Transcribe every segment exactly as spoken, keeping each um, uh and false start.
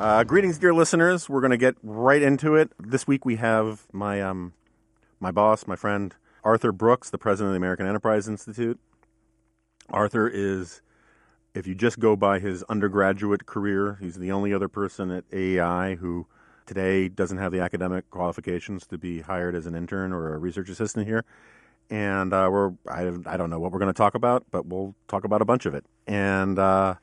Uh, greetings, dear listeners. We're going to get right into it. This week we have my um, my boss, my friend, Arthur Brooks, the president of the American Enterprise Institute. Arthur is, if you just go by his undergraduate career, he's the only other person at A E I who today doesn't have the academic qualifications to be hired as an intern or a research assistant here. And uh, we're I, I don't know what we're going to talk about, but we'll talk about a bunch of it. And uh,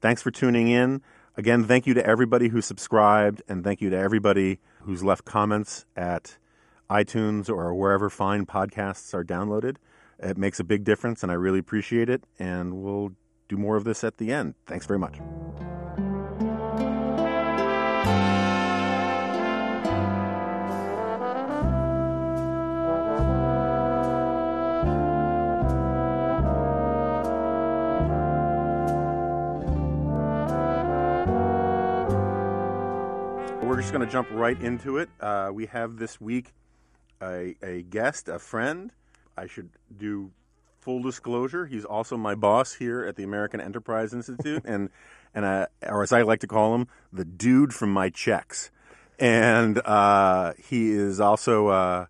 thanks for tuning in. Again, thank you to everybody who subscribed, and thank you to everybody who's left comments at iTunes or wherever fine podcasts are downloaded. It makes a big difference, and I really appreciate it, and we'll do more of this at the end. Thanks very much. We're just going to jump right into it. Uh, we have this week a, a guest, a friend. I should do full disclosure. He's also my boss here at the American Enterprise Institute, and and I, or as I like to call him, the dude from my checks. And uh, he is also. Uh,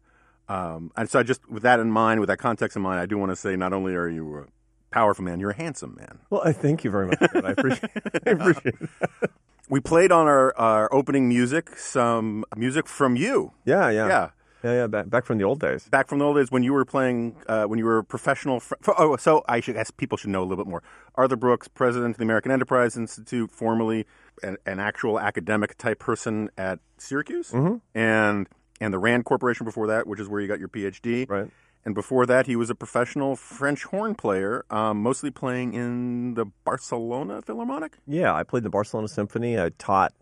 um, and so, I just with that in mind, with that context in mind, I do want to say not only are you a powerful man, you're a handsome man. Well, I thank you very much. I appreciate. I appreciate. That. We played on our, our opening music some music from you. Yeah, yeah, yeah, yeah, yeah. Back, back from the old days. Back from the old days when you were playing, uh, when you were a professional. Fr- oh, so I should guess people should know a little bit more. Arthur Brooks, president of the American Enterprise Institute, formerly an, an actual academic type person at Syracuse, mm-hmm. and and the Rand Corporation before that, which is where you got your PhD. Right. And before that, he was a professional French horn player, um, mostly playing in the Barcelona Philharmonic? Yeah, I played the Barcelona Symphony. I taught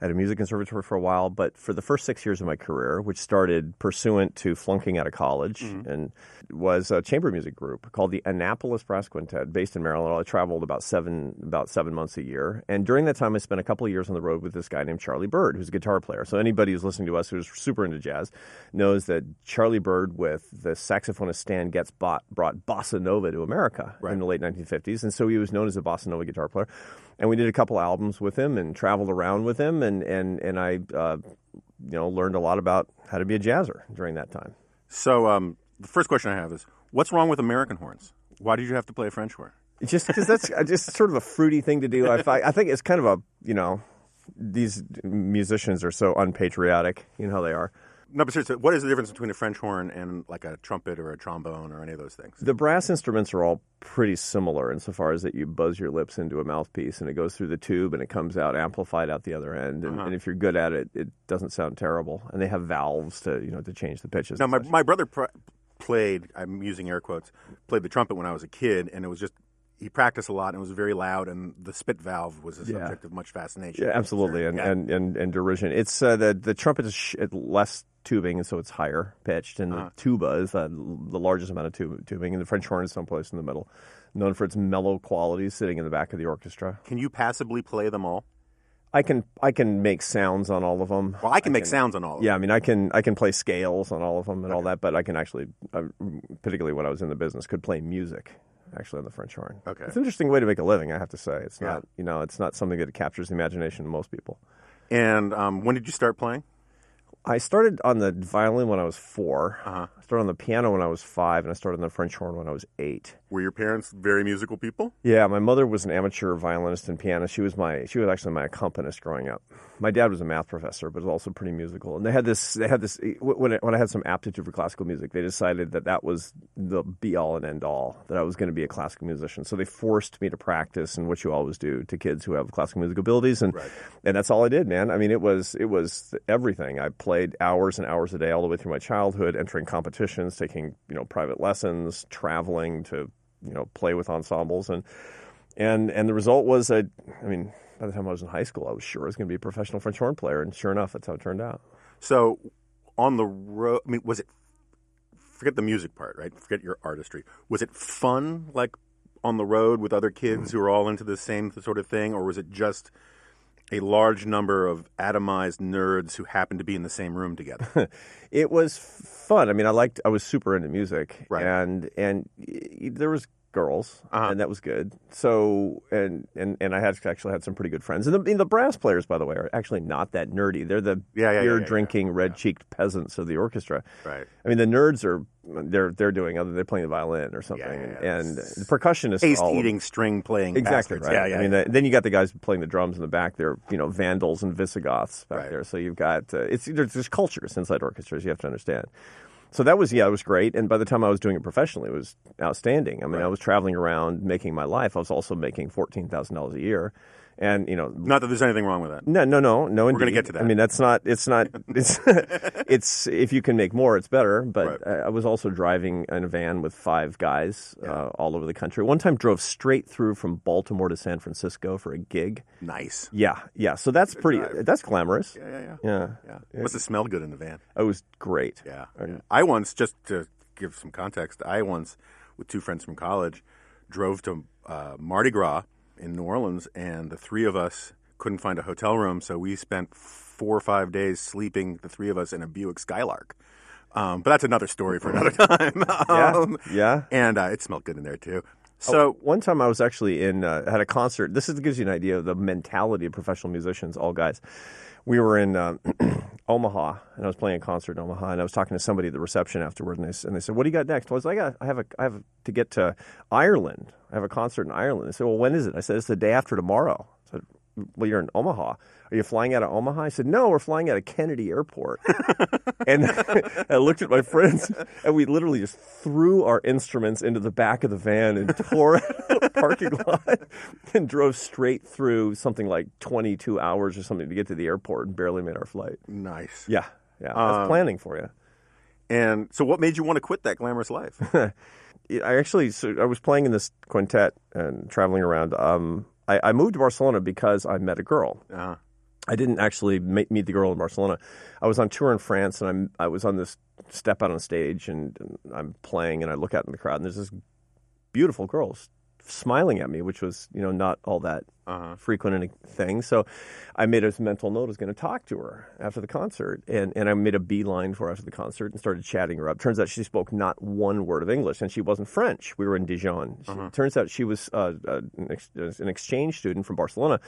at a music conservatory for a while. But for the first six years of my career, which started pursuant to flunking out of college, mm-hmm. and was a chamber music group called the Annapolis Brass Quintet, based in Maryland. I traveled about seven about seven months a year. And during that time, I spent a couple of years on the road with this guy named Charlie Byrd, who's a guitar player. So anybody who's listening to us who's super into jazz knows that Charlie Byrd with the saxophonist Stan Getz bought, brought bossa nova to America right. in the late nineteen fifties. And so he was known as a bossa nova guitar player. And we did a couple albums with him and traveled around with him. And, and, and I, uh, you know, learned a lot about how to be a jazzer during that time. So um, the first question I have is, what's wrong with American horns? Why did you have to play a French horn? Just because that's just sort of a fruity thing to do. I, I think it's kind of a, you know, these musicians are so unpatriotic. You know how they are. No, but seriously, what is the difference between a French horn and like a trumpet or a trombone or any of those things? The brass instruments are all pretty similar insofar as that you buzz your lips into a mouthpiece and it goes through the tube and it comes out amplified out the other end. And, uh-huh. and if you're good at it, it doesn't sound terrible. And they have valves to you know to change the pitches. Now, my my brother pr- played, I'm using air quotes, played the trumpet when I was a kid, and it was just, he practiced a lot, and it was very loud, and the spit valve was a subject yeah. of much fascination. Yeah, absolutely, and, yeah. and, and, and derision. It's uh, the, the trumpet is sh- less tubing, and so it's higher pitched, and uh-huh. the tuba is uh, the largest amount of tub- tubing, and the French horn is someplace in the middle, known for its mellow qualities sitting in the back of the orchestra. Can you passably play them all? I can I can make sounds on all of them. Well, I can I make can, sounds on all of them. Yeah, I mean, I can I can play scales on all of them and okay. all that, but I can actually, uh, particularly when I was in the business, could play music. Actually, on the French horn. Okay, it's an interesting way to make a living. I have to say, it's yeah. not you know, it's not something that captures the imagination of most people. And um, when did you start playing? I started on the violin when I was four. Uh-huh. I started on the piano when I was five, and I started on the French horn when I was eight. Were your parents very musical people? Yeah, my mother was an amateur violinist and pianist. She was my she was actually my accompanist growing up. My dad was a math professor, but was also pretty musical. And they had this they had this when I, when I had some aptitude for classical music, they decided that that was the be all and end all, that I was going to be a classical musician. So they forced me to practice, and what you always do to kids who have classical music abilities, and right. and that's all I did, man. I mean, it was it was everything. I played Played hours and hours a day all the way through my childhood, entering competitions, taking you know private lessons, traveling to you know play with ensembles, and and and the result was a, I mean, by the time I was in high school, I was sure I was going to be a professional French horn player, and sure enough, that's how it turned out. So, on the road, I mean, was it? Forget the music part, right? Forget your artistry. Was it fun, like on the road with other kids who were all into the same sort of thing, or was it just a large number of atomized nerds who happened to be in the same room together? It was fun. I mean, I liked. I was super into music, right. and and there was girls, uh-huh. and that was good. So, and, and, and I had actually had some pretty good friends. And the, and the brass players, by the way, are actually not that nerdy. They're the yeah, yeah, beer-drinking, yeah, yeah, yeah. red-cheeked yeah. peasants of the orchestra. Right. I mean, the nerds are they're they're doing other they're playing the violin or something, yeah, yeah, and, and the percussionists, ace-eating, string-playing, exactly bastards. Right. Yeah, yeah. I mean, the, then you got the guys playing the drums in the back. They're you know Vandals and Visigoths back right. there. So you've got uh, it's there's, there's cultures inside orchestras. You have to understand. So that was, yeah, it was great. And by the time I was doing it professionally, it was outstanding. I mean, right. I was traveling around making my life. I was also making fourteen thousand dollars a year. And, you know. Not that there's anything wrong with that. No, no, no. no. We're going to get to that. I mean, that's not, it's not, it's, it's if you can make more, it's better. But right. I, I was also driving in a van with five guys yeah. uh, all over the country. One time drove straight through from Baltimore to San Francisco for a gig. Nice. Yeah, yeah. So that's good pretty, drive. That's glamorous. Yeah, yeah, yeah. Yeah. yeah. yeah. Must have smelled good in the van. It was great. Yeah. yeah. I once, just to give some context, I once, with two friends from college, drove to uh, Mardi Gras in New Orleans, and the three of us couldn't find a hotel room, so we spent four or five days sleeping, the three of us, in a Buick Skylark. Um, but that's another story for another time. um, yeah. yeah. And uh, it smelled good in there, too. So oh, one time I was actually in, uh, had a concert. This is, gives you an idea of the mentality of professional musicians, all guys. We were in uh, Omaha, and I was playing a concert in Omaha, and I was talking to somebody at the reception afterward, and they, and they said, what do you got next? I was like, I, I, have a, I have to get to Ireland. I have a concert in Ireland. They said, well, when is it? I said, it's the day after tomorrow. I said, well, you're in Omaha. Are you flying out of Omaha? I said, no, we're flying out of Kennedy Airport. And I looked at my friends, and we literally just threw our instruments into the back of the van and tore out the parking lot and drove straight through something like twenty-two hours or something to get to the airport and barely made our flight. Nice. Yeah. Yeah. Um, that's planning for you. And so what made you want to quit that glamorous life? I actually so – I was playing in this quintet and traveling around. Um, I, I moved to Barcelona because I met a girl. Uh-huh. I didn't actually meet the girl in Barcelona. I was on tour in France, and I'm, I was on this step out on stage, and, and I'm playing, and I look out in the crowd, and there's this beautiful girl smiling at me, which was, you know, not all that uh-huh. frequent a thing. So I made a mental note I was going to talk to her after the concert, and, and I made a beeline for her after the concert and started chatting her up. Turns out she spoke not one word of English, and she wasn't French. We were in Dijon. She, uh-huh. Turns out she was uh, uh, an, ex- an exchange student from Barcelona.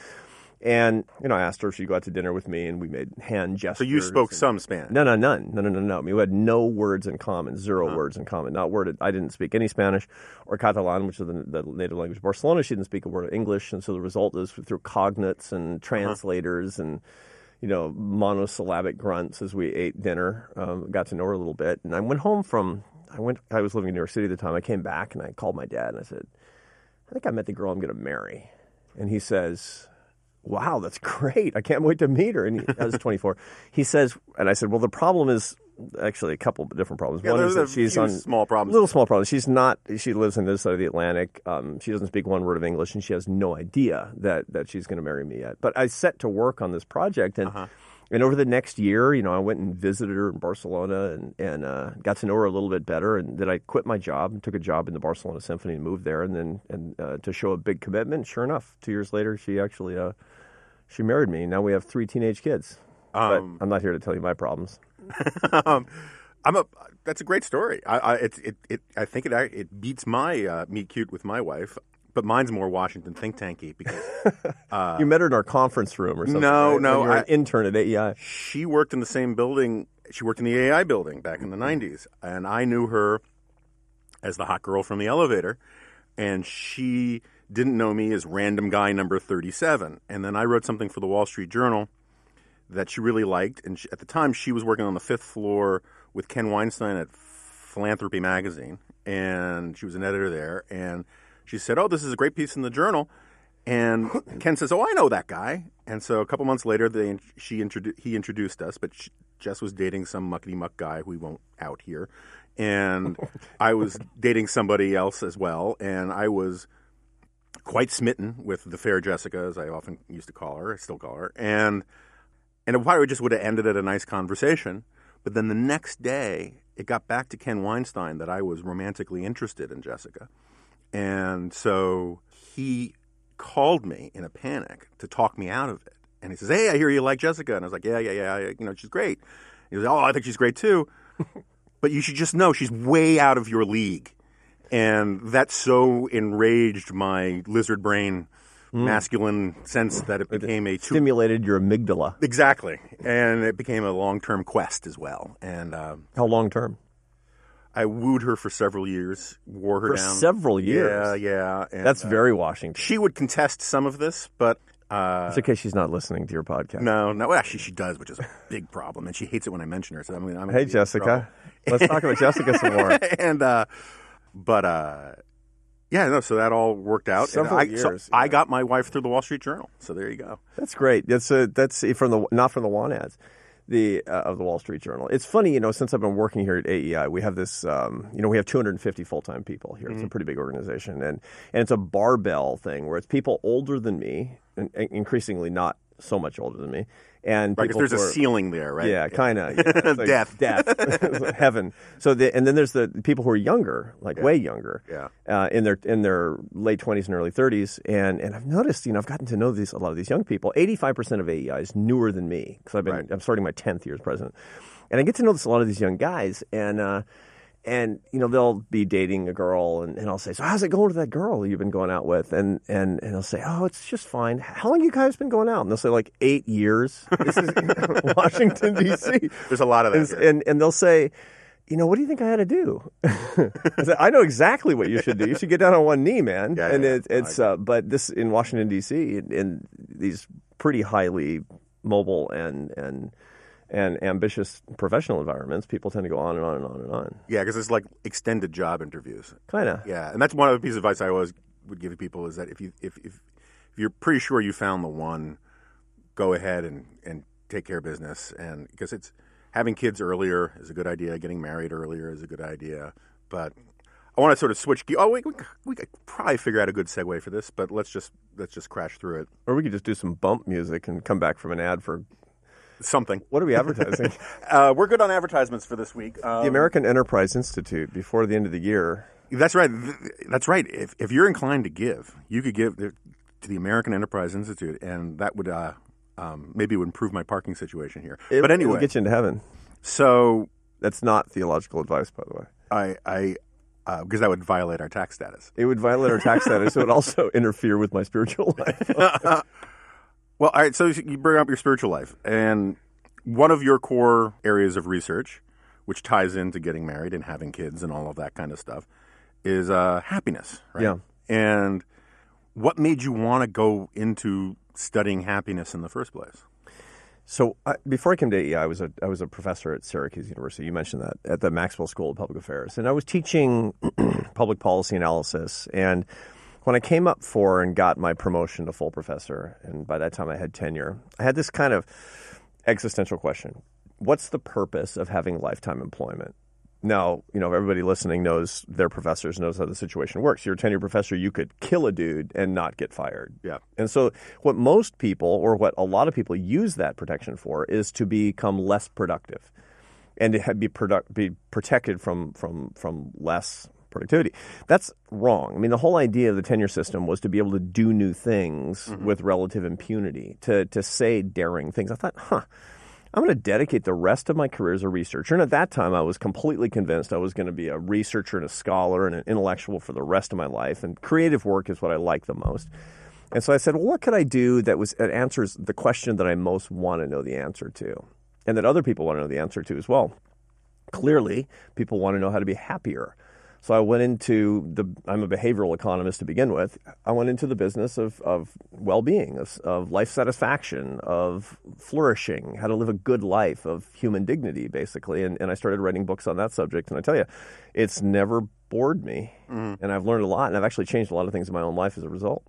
And, you know, I asked her if she'd go out to dinner with me, and we made hand gestures. So you spoke and, some Spanish? No, no, none. No, no, no, no. I mean, we had no words in common, zero huh. words in common, not worded. I didn't speak any Spanish or Catalan, which is the, the native language of Barcelona. She didn't speak a word of English, and so the result is through cognates and translators uh-huh. and, you know, monosyllabic grunts as we ate dinner, um, got to know her a little bit. And I went home from – I went. I was living in New York City at the time. I came back, and I called my dad, and I said, I think I met the girl I'm going to marry. And he says – wow, that's great. I can't wait to meet her. And he, I was twenty-four. He says, and I said, well, the problem is actually a couple different problems. Yeah, one is that she's on small problems. Little small problems. She's not, she lives on the other side of the Atlantic. Um, she doesn't speak one word of English, and she has no idea that, that she's going to marry me yet. But I set to work on this project, and uh-huh. and over the next year, you know, I went and visited her in Barcelona and, and uh, got to know her a little bit better. And then I quit my job and took a job in the Barcelona Symphony and moved there. And then and uh, to show a big commitment, sure enough, two years later, she actually uh, she married me. Now we have three teenage kids. Um, but I'm not here to tell you my problems. um, I'm a. That's a great story. I, I it, it it I think it it beats my uh, meet cute with my wife. But mine's more Washington think tanky because uh, you met her in our conference room or something. No, right? no, you were an I, intern at A E I. She worked in the same building. She worked in the A E I building back in the nineties, and I knew her as the hot girl from the elevator, and she didn't know me as random guy number thirty-seven. And then I wrote something for the Wall Street Journal that she really liked, and she, at the time she was working on the fifth floor with Ken Weinstein at Philanthropy magazine, and she was an editor there, and she said, oh, this is a great piece in the journal. And Ken says, oh, I know that guy. And so a couple months later, they she introdu- he introduced us, but she, Jess was dating some muckety-muck guy who we won't out here. And I was dating somebody else as well. And I was quite smitten with the fair Jessica, as I often used to call her. I still call her. And, and it probably just would have ended at a nice conversation. But then the next day, it got back to Ken Weinstein that I was romantically interested in Jessica. And so he called me in a panic to talk me out of it. And he says, hey, I hear you like Jessica. And I was like, yeah, yeah, yeah, you know, she's great. He goes, oh, I think she's great too. But you should just know she's way out of your league. And that so enraged my lizard brain, mm. masculine sense that it became it a... Two- stimulated your amygdala. Exactly. And it became a long-term quest as well. And um, how long-term? I wooed her for several years, wore her for down. For several years? Yeah, yeah. And, That's uh, very Washington. She would contest some of this, but... Uh, it's okay she's not listening to your podcast. No, no. Well, actually, she does, which is a big problem. And she hates it when I mention her. So I'm, I'm hey, Jessica. Let's talk about Jessica some more. And... Uh, But, uh, yeah, no, so that all worked out. Several and I, years. So yeah. I got my wife through the Wall Street Journal. So there you go. That's great. That's a, that's from the not from the want ads the, uh, of the Wall Street Journal. It's funny, you know, since I've been working here at A E I, we have this, um, you know, we have two hundred fifty full-time people here. Mm-hmm. It's a pretty big organization. And, and it's a barbell thing where it's people older than me, and, and increasingly not so much older than me. And right, because there's were, a ceiling there, right? Yeah, yeah. kind of. Yeah. Like death. Death. Heaven. So, the, and then there's the people who are younger, like yeah. way younger, yeah. uh, in their in their late twenties and early thirties. And and I've noticed, you know, I've gotten to know these a lot of these young people. eighty-five percent of A E I is newer than me because I've been right. I'm starting my tenth year as president, and I get to know this, a lot of these young guys. And uh, and you know they'll be dating a girl, and, and I'll say, so how's it going with that girl you've been going out with? And and and I'll say, oh, it's just fine. How long have you guys been going out? And they'll say, like eight years. This is Washington D C. There's a lot of that. And, and and they'll say, you know, what do you think I ought to do? I say, I know exactly what you should do. You should get down on one knee, man. Yeah, and yeah, it, it's uh, but this in Washington D C in, in these pretty highly mobile and and. And ambitious professional environments, people tend to go on and on and on and on. Yeah, because it's like extended job interviews. Kind of. Yeah, and that's one other piece of advice I always would give people is that if you if if, if you're pretty sure you found the one, go ahead and, and take care of business. And because it's having kids earlier is a good idea, getting married earlier is a good idea. But I want to sort of switch gears. Oh, we, we we could probably figure out a good segue for this, but let's just let's just crash through it. Or we could just do some bump music and come back from an ad for. Something. What are we advertising? uh, we're good on advertisements for this week. Um, the American Enterprise Institute before the end of the year. That's right. That's right. If if you're inclined to give, you could give to the American Enterprise Institute, and that would uh, um, maybe would improve my parking situation here. It, but anyway, it would get you into heaven. So that's not theological advice, by the way. I. I Because uh, that would violate our tax status. It would violate our tax status. It would also interfere with my spiritual life. Well, all right, so you bring up your spiritual life. And one of your core areas of research, which ties into getting married and having kids and all of that kind of stuff, is uh, happiness, right? Yeah. And what made you want to go into studying happiness in the first place? So I, before I came to A E I, I was a I was a professor at Syracuse University. You mentioned that, at the Maxwell School of Public Affairs. And I was teaching public policy analysis and... When I came up for and got my promotion to full professor, and by that time I had tenure, I had this kind of existential question. What's the purpose of having lifetime employment? Now, you know, everybody listening knows their professors, knows how the situation works. You're a tenured professor, you could kill a dude and not get fired. Yeah. And so what most people or what a lot of people use that protection for is to become less productive and to be, product, be protected from, from, from less productivity. That's wrong. I mean, the whole idea of the tenure system was to be able to do new things mm-hmm. with relative impunity, to to say daring things. I thought, huh, I'm going to dedicate the rest of my career as a researcher. And at that time, I was completely convinced I was going to be a researcher and a scholar and an intellectual for the rest of my life. And creative work is what I like the most. And so I said, well, what could I do that was that answers the question that I most want to know the answer to and that other people want to know the answer to as well? Clearly, people want to know how to be happier. So I went into the, I'm a behavioral economist to begin with, I went into the business of, of well-being, of, of life satisfaction, of flourishing, how to live a good life, of human dignity, basically. And, and I started writing books on that subject. And I tell you, it's never bored me. Mm. And I've learned a lot. And I've actually changed a lot of things in my own life as a result.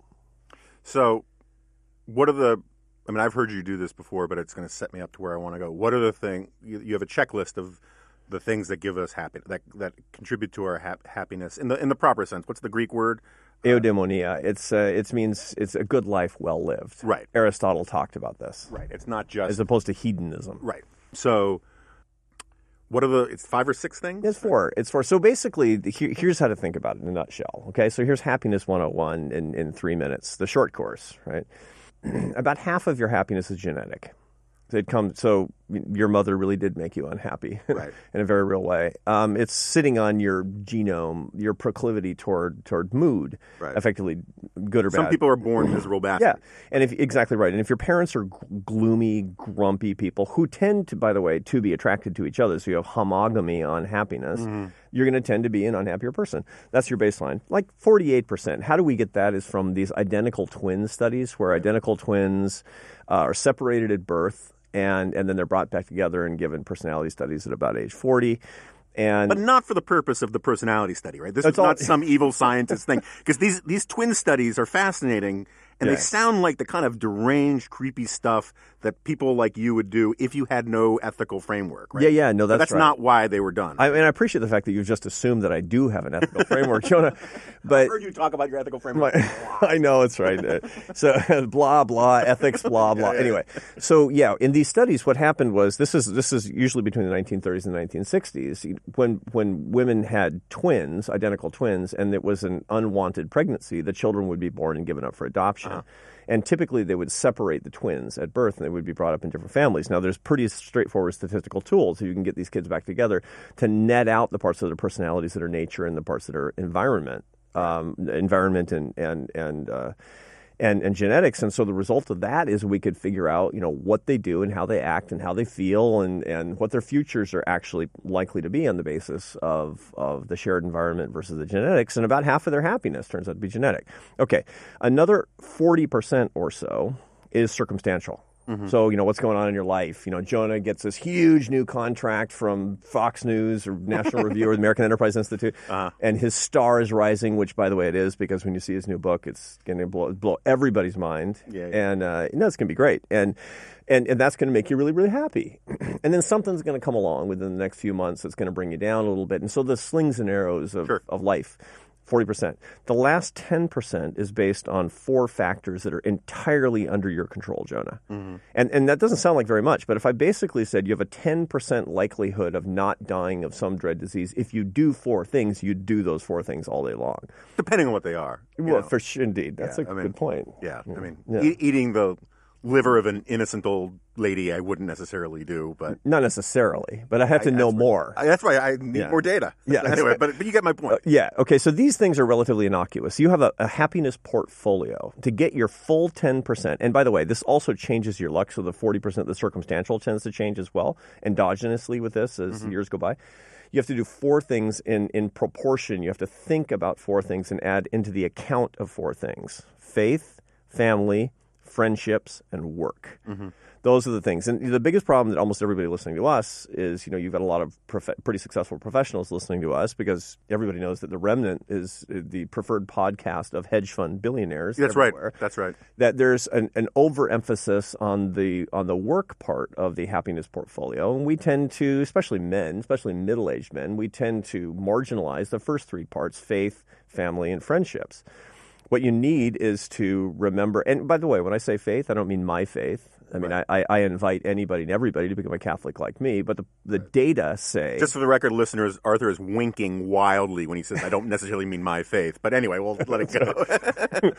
So what are the, I mean, I've heard you do this before, but it's going to set me up to where I want to go. What are the things, you, you have a checklist of the things that give us happiness, that that contribute to our ha- happiness in the in the proper sense. What's the Greek word? Eudaimonia. It's uh, it means it's a good life well lived. Right. Aristotle talked about this. Right. It's not just as opposed to hedonism. Right. So, what are the? It's five or six things. It's four. It's four. So basically, the, here, here's how to think about it in a nutshell. Okay. So here's happiness one oh one in in three minutes. The short course. Right. About half of your happiness is genetic. It comes so. your mother really did make you unhappy, right. in a very real way. Um, it's sitting on your genome, your proclivity toward toward mood, right. effectively good or Some bad. Some people are born miserable bastards. Yeah, and if exactly right. And if your parents are gloomy, grumpy people who tend to, by the way, to be attracted to each other, so you have homogamy on happiness, mm-hmm. you're going to tend to be an unhappier person. That's your baseline. Like forty-eight percent. How do we get that is from these identical twin studies where identical twins uh, are separated at birth. And and then they're brought back together and given personality studies at about age forty. And but not for the purpose of the personality study, right? This is all... not some evil scientist thing. Because these, these twin studies are fascinating, and yeah. they sound like the kind of deranged, creepy stuff that people like you would do if you had no ethical framework, right? Yeah, yeah, no, that's, that's right. not why they were done. I, and I appreciate the fact that you just assumed that I do have an ethical framework, Jonah. But I've heard you talk about your ethical framework. My, I know, it's right. So blah, blah, ethics, blah, blah. Yeah, yeah. Anyway, so yeah, in these studies, what happened was this is this is usually between the nineteen thirties and nineteen sixties when when women had twins, identical twins, and it was an unwanted pregnancy, the children would be born and given up for adoption. Uh-huh. And typically, they would separate the twins at birth, and they would be brought up in different families. Now, there's pretty straightforward statistical tools so you can get these kids back together to net out the parts of their personalities that are nature and the parts that are environment, um, environment and and and, uh, and and genetics. And so the result of that is we could figure out, you know, what they do and how they act and how they feel and, and what their futures are actually likely to be on the basis of of the shared environment versus the genetics. And about half of their happiness turns out to be genetic. Okay, another forty percent or so is circumstantial. Mm-hmm. So, you know, what's going on in your life? You know, Jonah gets this huge new contract from Fox News or National Review or the American Enterprise Institute, uh-huh. and his star is rising, which, by the way, it is, because when you see his new book, it's going to blow, blow everybody's mind. Yeah, yeah. And uh, you know, it's going to be great. And, and, and that's going to make you really, really happy. And then something's going to come along within the next few months that's going to bring you down a little bit. And so the slings and arrows of, sure. of life. forty percent. The last ten percent is based on four factors that are entirely under your control, Jonah. Mm-hmm. And and that doesn't sound like very much, but if I basically said you have a ten percent likelihood of not dying of some dread disease, if you do four things, you do those four things all day long. Depending on what they are. Well, know. for sure, indeed. That's yeah, a I mean, good point. Yeah. yeah. I mean, yeah. E- eating the liver of an innocent old lady, I wouldn't necessarily do, but not necessarily. But I have to I, know more. I, that's why I need yeah. more data. Yeah. Anyway, right. but but you get my point. Uh, yeah. Okay. So these things are relatively innocuous. You have a, a happiness portfolio to get your full ten percent. And by the way, this also changes your luck. So the forty percent, the circumstantial tends to change as well, endogenously with this as mm-hmm. years go by. You have to do four things in in proportion. You have to think about four things and add into the account of four things: faith, family, friendships, and work. Mm-hmm. Those are the things. And the biggest problem that almost everybody listening to us is, you know, you've got a lot of prof- pretty successful professionals listening to us because everybody knows that The Remnant is the preferred podcast of hedge fund billionaires. That's everywhere. right. That's right. That there's an, an overemphasis on the on the work part of the happiness portfolio. And we tend to, especially men, especially middle-aged men, we tend to marginalize the first three parts, faith, family, and friendships. What you need is to remember, and by the way, when I say faith, I don't mean my faith. I mean, right. I, I invite anybody and everybody to become a Catholic like me, but the, the right. data say... Just for the record, listeners, Arthur is winking wildly when he says, I don't necessarily mean my faith, but anyway, we'll let it go.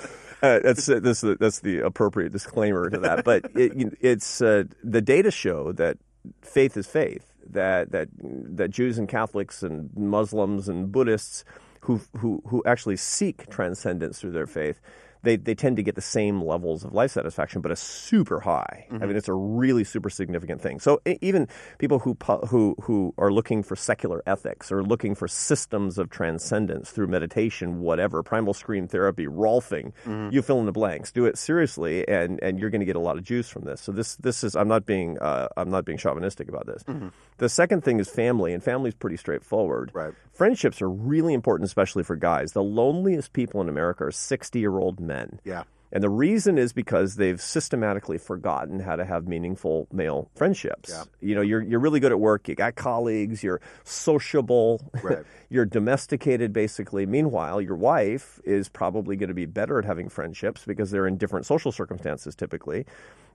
uh, that's, uh, that's, the, that's the appropriate disclaimer to that, but it, it's uh, the data show that faith is faith, that, that, that Jews and Catholics and Muslims and Buddhists... Who, who who actually seek transcendence through their faith, they they tend to get the same levels of life satisfaction, but a super high. Mm-hmm. I mean, it's a really super significant thing. So even people who who who are looking for secular ethics or looking for systems of transcendence through meditation, whatever, primal scream therapy, Rolfing, mm-hmm. you fill in the blanks. Do it seriously, and, and you're going to get a lot of juice from this. So this this is I'm not being uh, I'm not being chauvinistic about this. Mm-hmm. The second thing is family, and family's pretty straightforward. Right. Friendships are really important, especially for guys. The loneliest people in America are sixty-year-old men. Yeah. And the reason is because they've systematically forgotten how to have meaningful male friendships. Yeah. You know, you're you're really good at work. You got colleagues. You're sociable. Right. You're domesticated, basically. Meanwhile, your wife is probably going to be better at having friendships because they're in different social circumstances typically.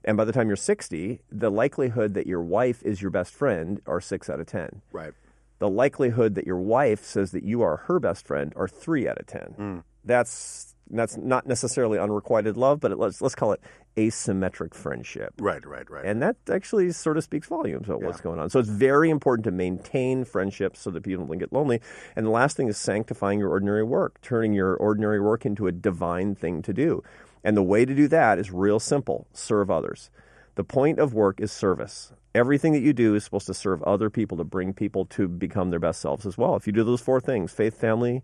And by the time you're sixty, the likelihood that your wife is your best friend are six out of ten. Right. The likelihood that your wife says that you are her best friend are three out of ten. Mm. That's that's not necessarily unrequited love, but it, let's let's call it asymmetric friendship. Right, right, right. And that actually sort of speaks volumes about yeah. what's going on. So it's very important to maintain friendships so that people don't get lonely. And the last thing is sanctifying your ordinary work, turning your ordinary work into a divine thing to do. And the way to do that is real simple: serve others. The point of work is service. Everything that you do is supposed to serve other people, to bring people to become their best selves as well. If you do those four things, faith, family,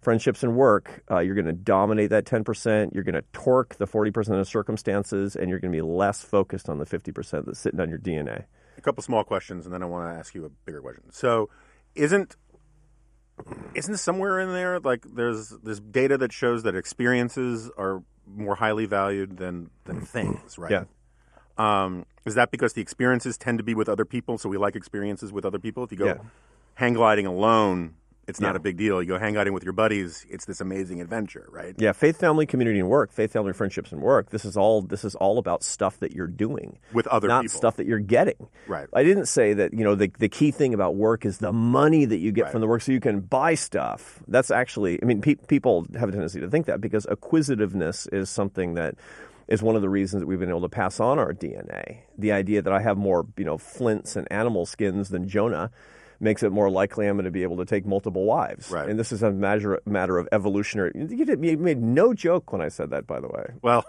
friendships, and work, uh, you're going to dominate that ten percent. You're going to torque the forty percent of circumstances, and you're going to be less focused on the fifty percent that's sitting on your D N A. A couple small questions, and then I want to ask you a bigger question. So isn't isn't somewhere in there, like, there's this data that shows that experiences are more highly valued than, than things, right? Yeah. Um, is that because the experiences tend to be with other people, so we like experiences with other people? If you go yeah. hang gliding alone, it's not yeah. a big deal. You go hang gliding with your buddies, it's this amazing adventure, right? Yeah, faith, family, community, and work. Faith, family, friendships, and work. This is all this is all about stuff that you're doing with other not people, not stuff that you're getting. Right. I didn't say that, you know, the the key thing about work is the money that you get right. from the work, so you can buy stuff. That's actually, I mean, pe- people have a tendency to think that because acquisitiveness is something that is one of the reasons that we've been able to pass on our D N A. The idea that I have more, you know, flints and animal skins than Jonah makes it more likely I'm going to be able to take multiple wives. Right. And this is a matter, matter of evolutionary. You, did, you made no joke when I said that, by the way. Well,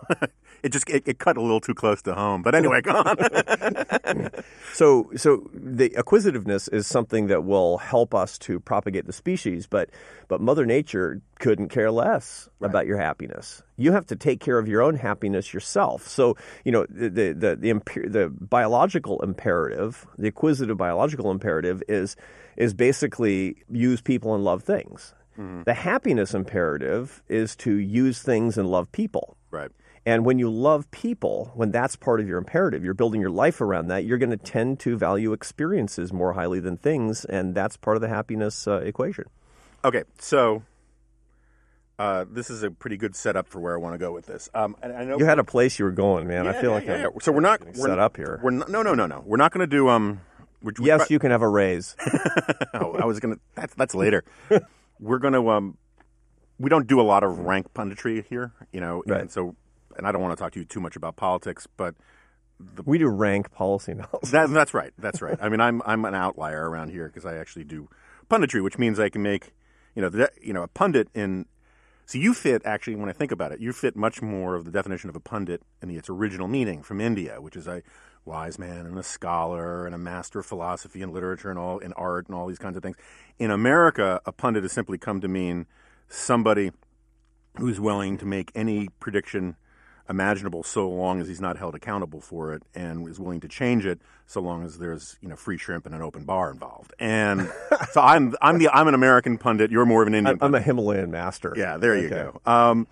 it just it, it cut a little too close to home. But anyway, go on. so, so the acquisitiveness is something that will help us to propagate the species. But, but Mother Nature couldn't care less right. about your happiness. You have to take care of your own happiness yourself. So, you know, the the the, the, imper- the biological imperative, the acquisitive biological imperative is is basically use people and love things. Mm-hmm. The happiness imperative is to use things and love people. Right. And when you love people, when that's part of your imperative, you're building your life around that, you're going to tend to value experiences more highly than things, and that's part of the happiness uh, equation. Okay, so... Uh, this is a pretty good setup for where I want to go with this. Um, and I know you had a place you were going, man. Yeah, I feel yeah, like yeah, yeah. so we're not we're, set up here. We're not, no, no, no, no. We're not going to do. Um, we're, we're yes, try- you can have a raise. oh, I was going to. That's that's later. We're going to. Um, we don't do a lot of rank punditry here, you know. Right. And so, and I don't want to talk to you too much about politics, but the, we do rank policy analysis. That, that's right. That's right. I mean, I'm I'm an outlier around here because I actually do punditry, which means I can make, you know, the, you know, a pundit in. So you fit, actually, when I think about it, you fit much more of the definition of a pundit in its original meaning from India, which is a wise man and a scholar and a master of philosophy and literature and all and art and all these kinds of things. In America, a pundit has simply come to mean somebody who's willing to make any prediction imaginable so long as he's not held accountable for it, and is willing to change it so long as there's, you know, free shrimp and an open bar involved. And so I'm I'm the I'm an American pundit. You're more of an Indian. I'm pundit. a Himalayan master. Yeah, there okay. you go. Um,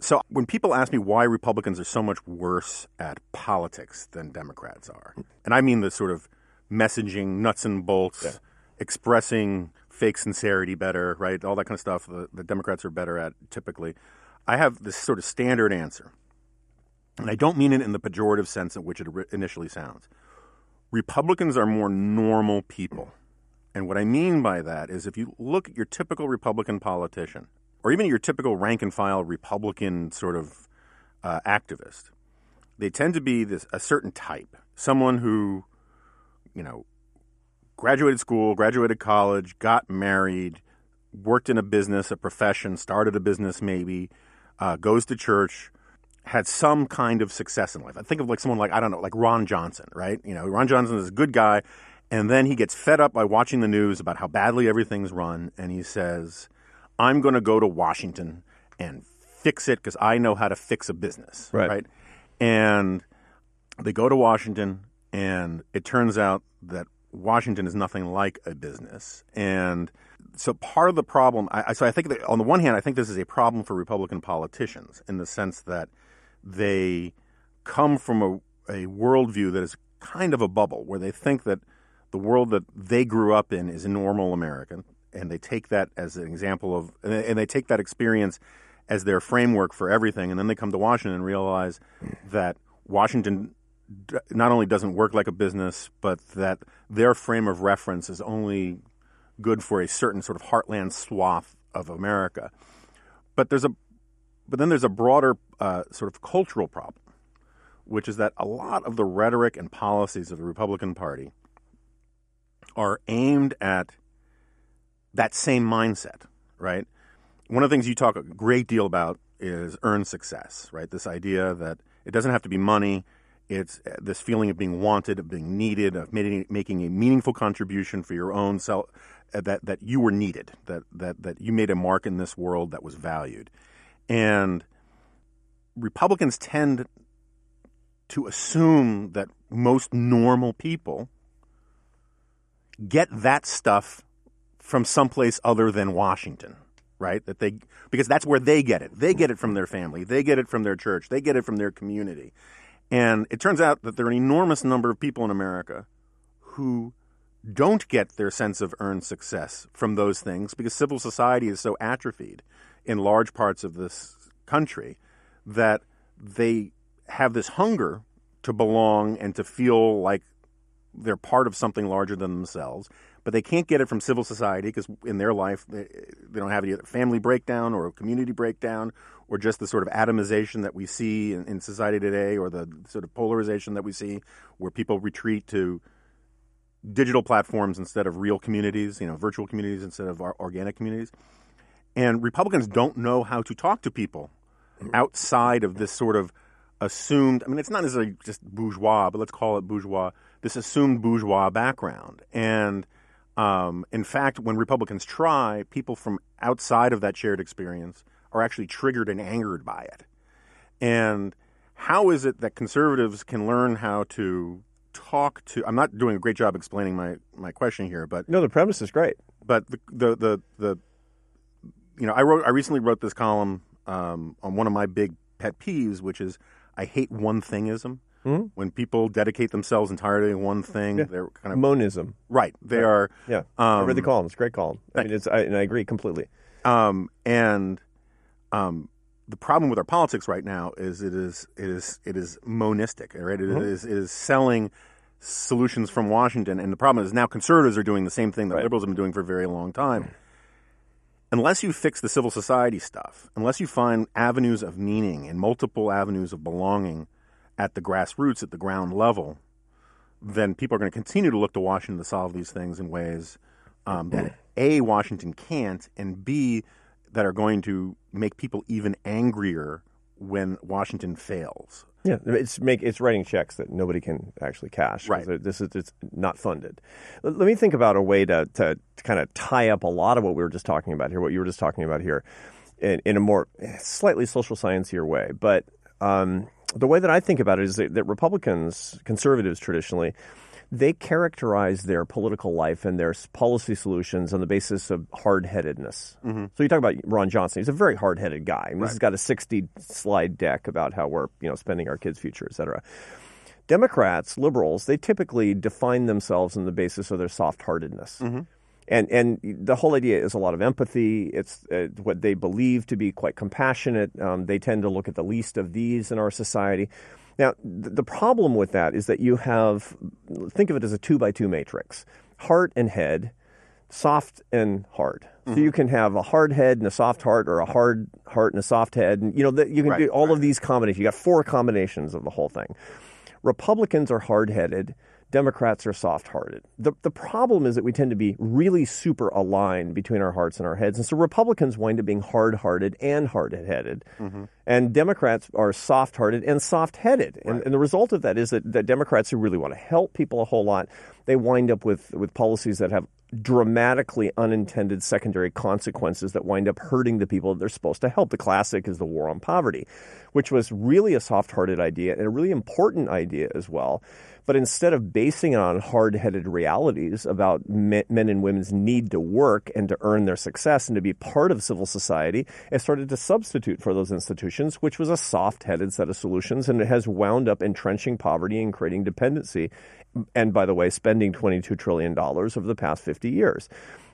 so when people ask me why Republicans are so much worse at politics than Democrats are, and I mean the sort of messaging, nuts and bolts, yeah. expressing fake sincerity better, right? All that kind of stuff the, the Democrats are better at typically. I have this sort of standard answer. And I don't mean it in the pejorative sense in which it initially sounds. Republicans are more normal people. And what I mean by that is if you look at your typical Republican politician, or even your typical rank-and-file Republican sort of uh, activist, they tend to be this a certain type. Someone who, you know, graduated school, graduated college, got married, worked in a business, a profession, started a business maybe, uh, goes to church, had some kind of success in life. I think of like someone like, I don't know, like Ron Johnson, right? You know, Ron Johnson is a good guy, and then he gets fed up by watching the news about how badly everything's run, and he says, I'm going to go to Washington and fix it because I know how to fix a business, right. right? And they go to Washington, and it turns out that Washington is nothing like a business. And so part of the problem, I, so I think that on the one hand, I think this is a problem for Republican politicians in the sense that they come from a, a worldview that is kind of a bubble, where they think that the world that they grew up in is a normal American, and they take that as an example of, and they take that experience as their framework for everything, and then they come to Washington and realize that Washington not only doesn't work like a business, but that their frame of reference is only good for a certain sort of heartland swath of America. But there's a But then there's a broader uh, sort of cultural problem, which is that a lot of the rhetoric and policies of the Republican Party are aimed at that same mindset, right? One of the things you talk a great deal about is earned success, right? This idea that it doesn't have to be money. It's this feeling of being wanted, of being needed, of making a meaningful contribution for your own self, that, that you were needed, that, that, that you made a mark in this world that was valued. And Republicans tend to assume that most normal people get that stuff from someplace other than Washington, right? That they, because that's where they get it. They get it from their family. They get it from their church. They get it from their community. And it turns out that there are an enormous number of people in America who don't get their sense of earned success from those things because civil society is so atrophied in large parts of this country that they have this hunger to belong and to feel like they're part of something larger than themselves. But they can't get it from civil society because in their life they, they don't have any family breakdown or community breakdown or just the sort of atomization that we see in, in society today or the sort of polarization that we see where people retreat to digital platforms instead of real communities, you know, virtual communities instead of organic communities. And Republicans don't know how to talk to people outside of this sort of assumed, I mean, it's not necessarily just bourgeois, but let's call it bourgeois, this assumed bourgeois background. And Um, in fact, when Republicans try, people from outside of that shared experience are actually triggered and angered by it. And how is it that conservatives can learn how to talk to – I'm not doing a great job explaining my, my question here, but – No, the premise is great. But the the, the, the – you know, I wrote I recently wrote this column um, on one of my big pet peeves, which is I hate one-thingism. Mm-hmm. When people dedicate themselves entirely to one thing, yeah. they're kind of monism. Right. They right. are. Yeah. Um, I read the column. It's a great column. I mean, it's, I, and I agree completely. Um, and um, the problem with our politics right now is it is it is it is monistic. Right. It, mm-hmm. is, it is selling solutions from Washington, and the problem is now conservatives are doing the same thing that right. liberals have been doing for a very long time. Mm-hmm. Unless you fix the civil society stuff, unless you find avenues of meaning and multiple avenues of belonging at the grassroots, at the ground level, then people are going to continue to look to Washington to solve these things in ways um, that, A, Washington can't, and B, that are going to make people even angrier when Washington fails. Yeah, it's make it's writing checks that nobody can actually cash. Right. This is it's not funded. Let me think about a way to, to, to kind of tie up a lot of what we were just talking about here, what you were just talking about here, in, in a more slightly social science-ier way. But um, the way that I think about it is that, that Republicans, conservatives traditionally, they characterize their political life and their policy solutions on the basis of hard-headedness. Mm-hmm. So you talk about Ron Johnson. He's a very hard-headed guy. I mean, right. He's got a sixty-slide deck about how we're, you know, spending our kids' future, et cetera. Democrats, liberals, they typically define themselves on the basis of their soft-heartedness. Mm-hmm. And and the whole idea is a lot of empathy. It's uh, what they believe to be quite compassionate. Um, they tend to look at the least of these in our society. Now, th- the problem with that is that you have, think of it as a two-by-two matrix, heart and head, soft and hard. Mm-hmm. So you can have a hard head and a soft heart or a hard heart and a soft head. And, you know, the, you can right, do all right. of these combinations. You got four combinations of the whole thing. Republicans are hard-headed. Democrats are soft-hearted. The, the problem is that we tend to be really super aligned between our hearts and our heads. And so Republicans wind up being hard-hearted and hard-headed. Mm-hmm. And Democrats are soft-hearted and soft-headed. Right. And, and the result of that is that, that Democrats who really want to help people a whole lot, they wind up with, with policies that have dramatically unintended secondary consequences that wind up hurting the people that they're supposed to help. The classic is the war on poverty, which was really a soft-hearted idea and a really important idea as well. But instead of basing it on hard-headed realities about men and women's need to work and to earn their success and to be part of civil society, it started to substitute for those institutions, which was a soft-headed set of solutions, and it has wound up entrenching poverty and creating dependency. And by the way, spending twenty-two trillion dollars over the past fifty years.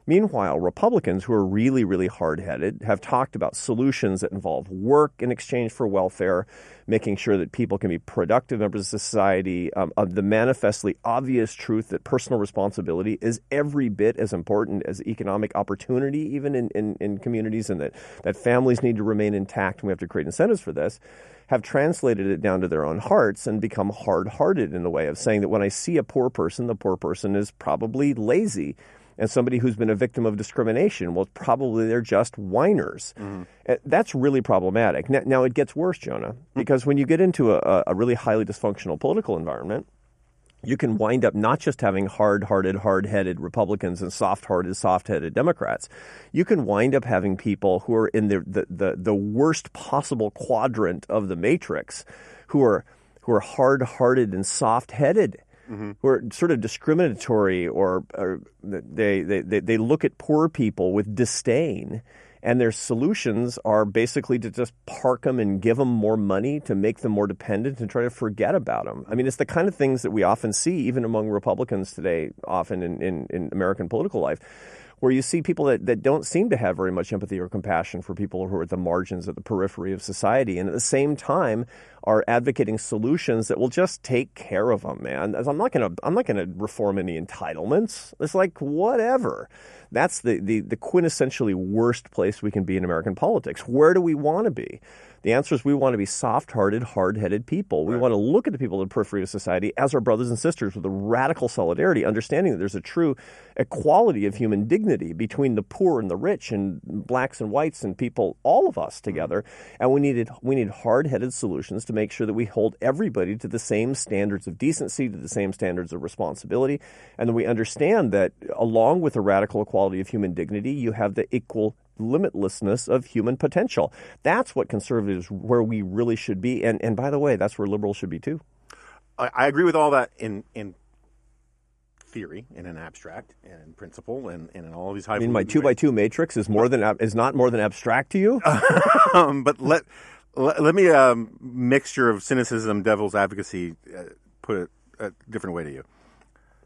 Meanwhile, Republicans who are really, really hard-headed have talked about solutions that involve work in exchange for welfare, making sure that people can be productive members of society, um, of the manifestly obvious truth that personal responsibility is every bit as important as economic opportunity, even in, in, in communities, and that, that families need to remain intact, and we have to create incentives for this, have translated it down to their own hearts and become hard-hearted in the way of saying that when I see a poor person, the poor person is probably lazy. And somebody who's been a victim of discrimination, well, probably they're just whiners. Mm. That's really problematic. Now, now, it gets worse, Jonah, because when you get into a, a really highly dysfunctional political environment, you can wind up not just having hard-hearted, hard-headed Republicans and soft-hearted, soft-headed Democrats. You can wind up having people who are in the the, the, the worst possible quadrant of the matrix, who are who are hard-hearted and soft-headed. Mm-hmm. Who are sort of discriminatory, or, or they, they, they look at poor people with disdain, and their solutions are basically to just park them and give them more money to make them more dependent and try to forget about them. I mean, it's the kind of things that we often see, even among Republicans today, often in, in, in American political life, where you see people that, that don't seem to have very much empathy or compassion for people who are at the margins, at the periphery of society, and at the same time are advocating solutions that will just take care of them, man. I'm not going to I'm not going to reform any entitlements. It's like, whatever. That's the, the, the quintessentially worst place we can be in American politics. Where do we want to be? The answer is we want to be soft-hearted, hard-headed people. We right. want to look at the people at the periphery of society as our brothers and sisters with a radical solidarity, understanding that there's a true equality of human dignity between the poor and the rich and blacks and whites and people, all of us together. Mm-hmm. And we needed we need hard-headed solutions to make sure that we hold everybody to the same standards of decency, to the same standards of responsibility, and that we understand that along with the radical equality of human dignity, you have the equal limitlessness of human potential. That's what conservatives, where we really should be, and, and by the way, that's where liberals should be too. I, I agree with all that in in theory, in an abstract, and in principle, and, and in all these high. I mean, my two by two matrix is more than is not more than abstract to you, um, but let. Let me, um, mixture of cynicism, devil's advocacy, uh, put it a different way to you.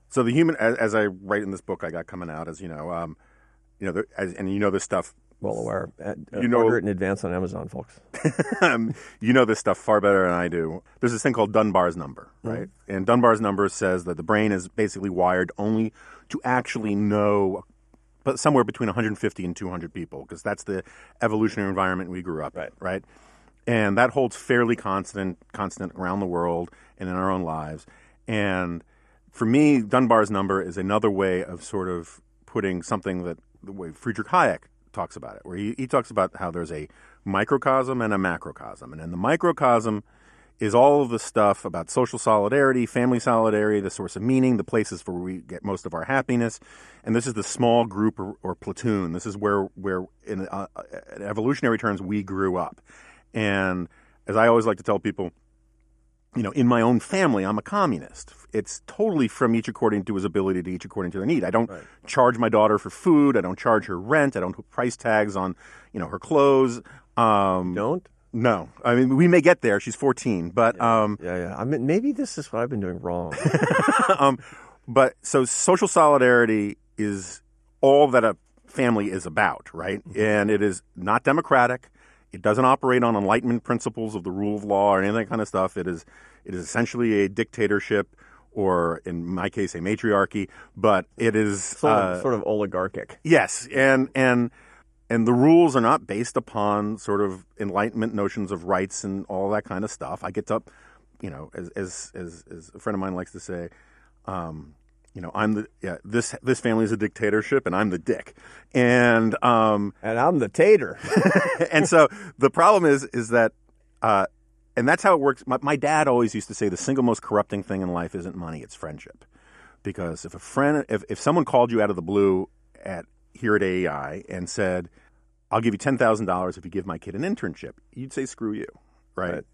So the human, as, as I write in this book I got coming out, as you know, um, you know, the, as, and you know this stuff. Well aware. At, uh, you know, order it in advance on Amazon, folks. um, you know this stuff far better than I do. There's this thing called Dunbar's number, right? Mm-hmm. And Dunbar's number says that the brain is basically wired only to actually know but somewhere between one hundred fifty and two hundred people, because that's the evolutionary environment we grew up in, right? right? And that holds fairly constant constant around the world and in our own lives. And for me, Dunbar's number is another way of sort of putting something that the way Friedrich Hayek talks about it, where he, he talks about how there's a microcosm and a macrocosm. And in the microcosm is all of the stuff about social solidarity, family solidarity, the source of meaning, the places where we get most of our happiness. And this is the small group or, or platoon. This is where, where in, uh, in evolutionary terms, we grew up. And as I always like to tell people, you know, in my own family, I'm a communist. It's totally from each according to his ability to each according to their need. I don't right. charge my daughter for food. I don't charge her rent. I don't put price tags on, you know, her clothes. Um, don't? No. I mean, we may get there. She's fourteen. But yeah, um, yeah, yeah. I mean, maybe this is what I've been doing wrong. um, but so social solidarity is all that a family is about, right? Mm-hmm. And it is not democratic. It doesn't operate on Enlightenment principles of the rule of law or any of that kind of stuff. It is it is essentially a dictatorship, or in my case, a matriarchy. But it is sort of, uh, sort of oligarchic. Yes, and and and the rules are not based upon sort of Enlightenment notions of rights and all that kind of stuff. I get up, you know, as as as, as a friend of mine likes to say. Um, You know, I'm the yeah, this this family is a dictatorship, and I'm the dick, and um and I'm the tater, and so the problem is is that, uh, and that's how it works. My, my dad always used to say the single most corrupting thing in life isn't money, it's friendship, because if a friend, if if someone called you out of the blue at here at A E I and said, "I'll give you ten thousand dollars if you give my kid an internship," you'd say, "Screw you," right? right?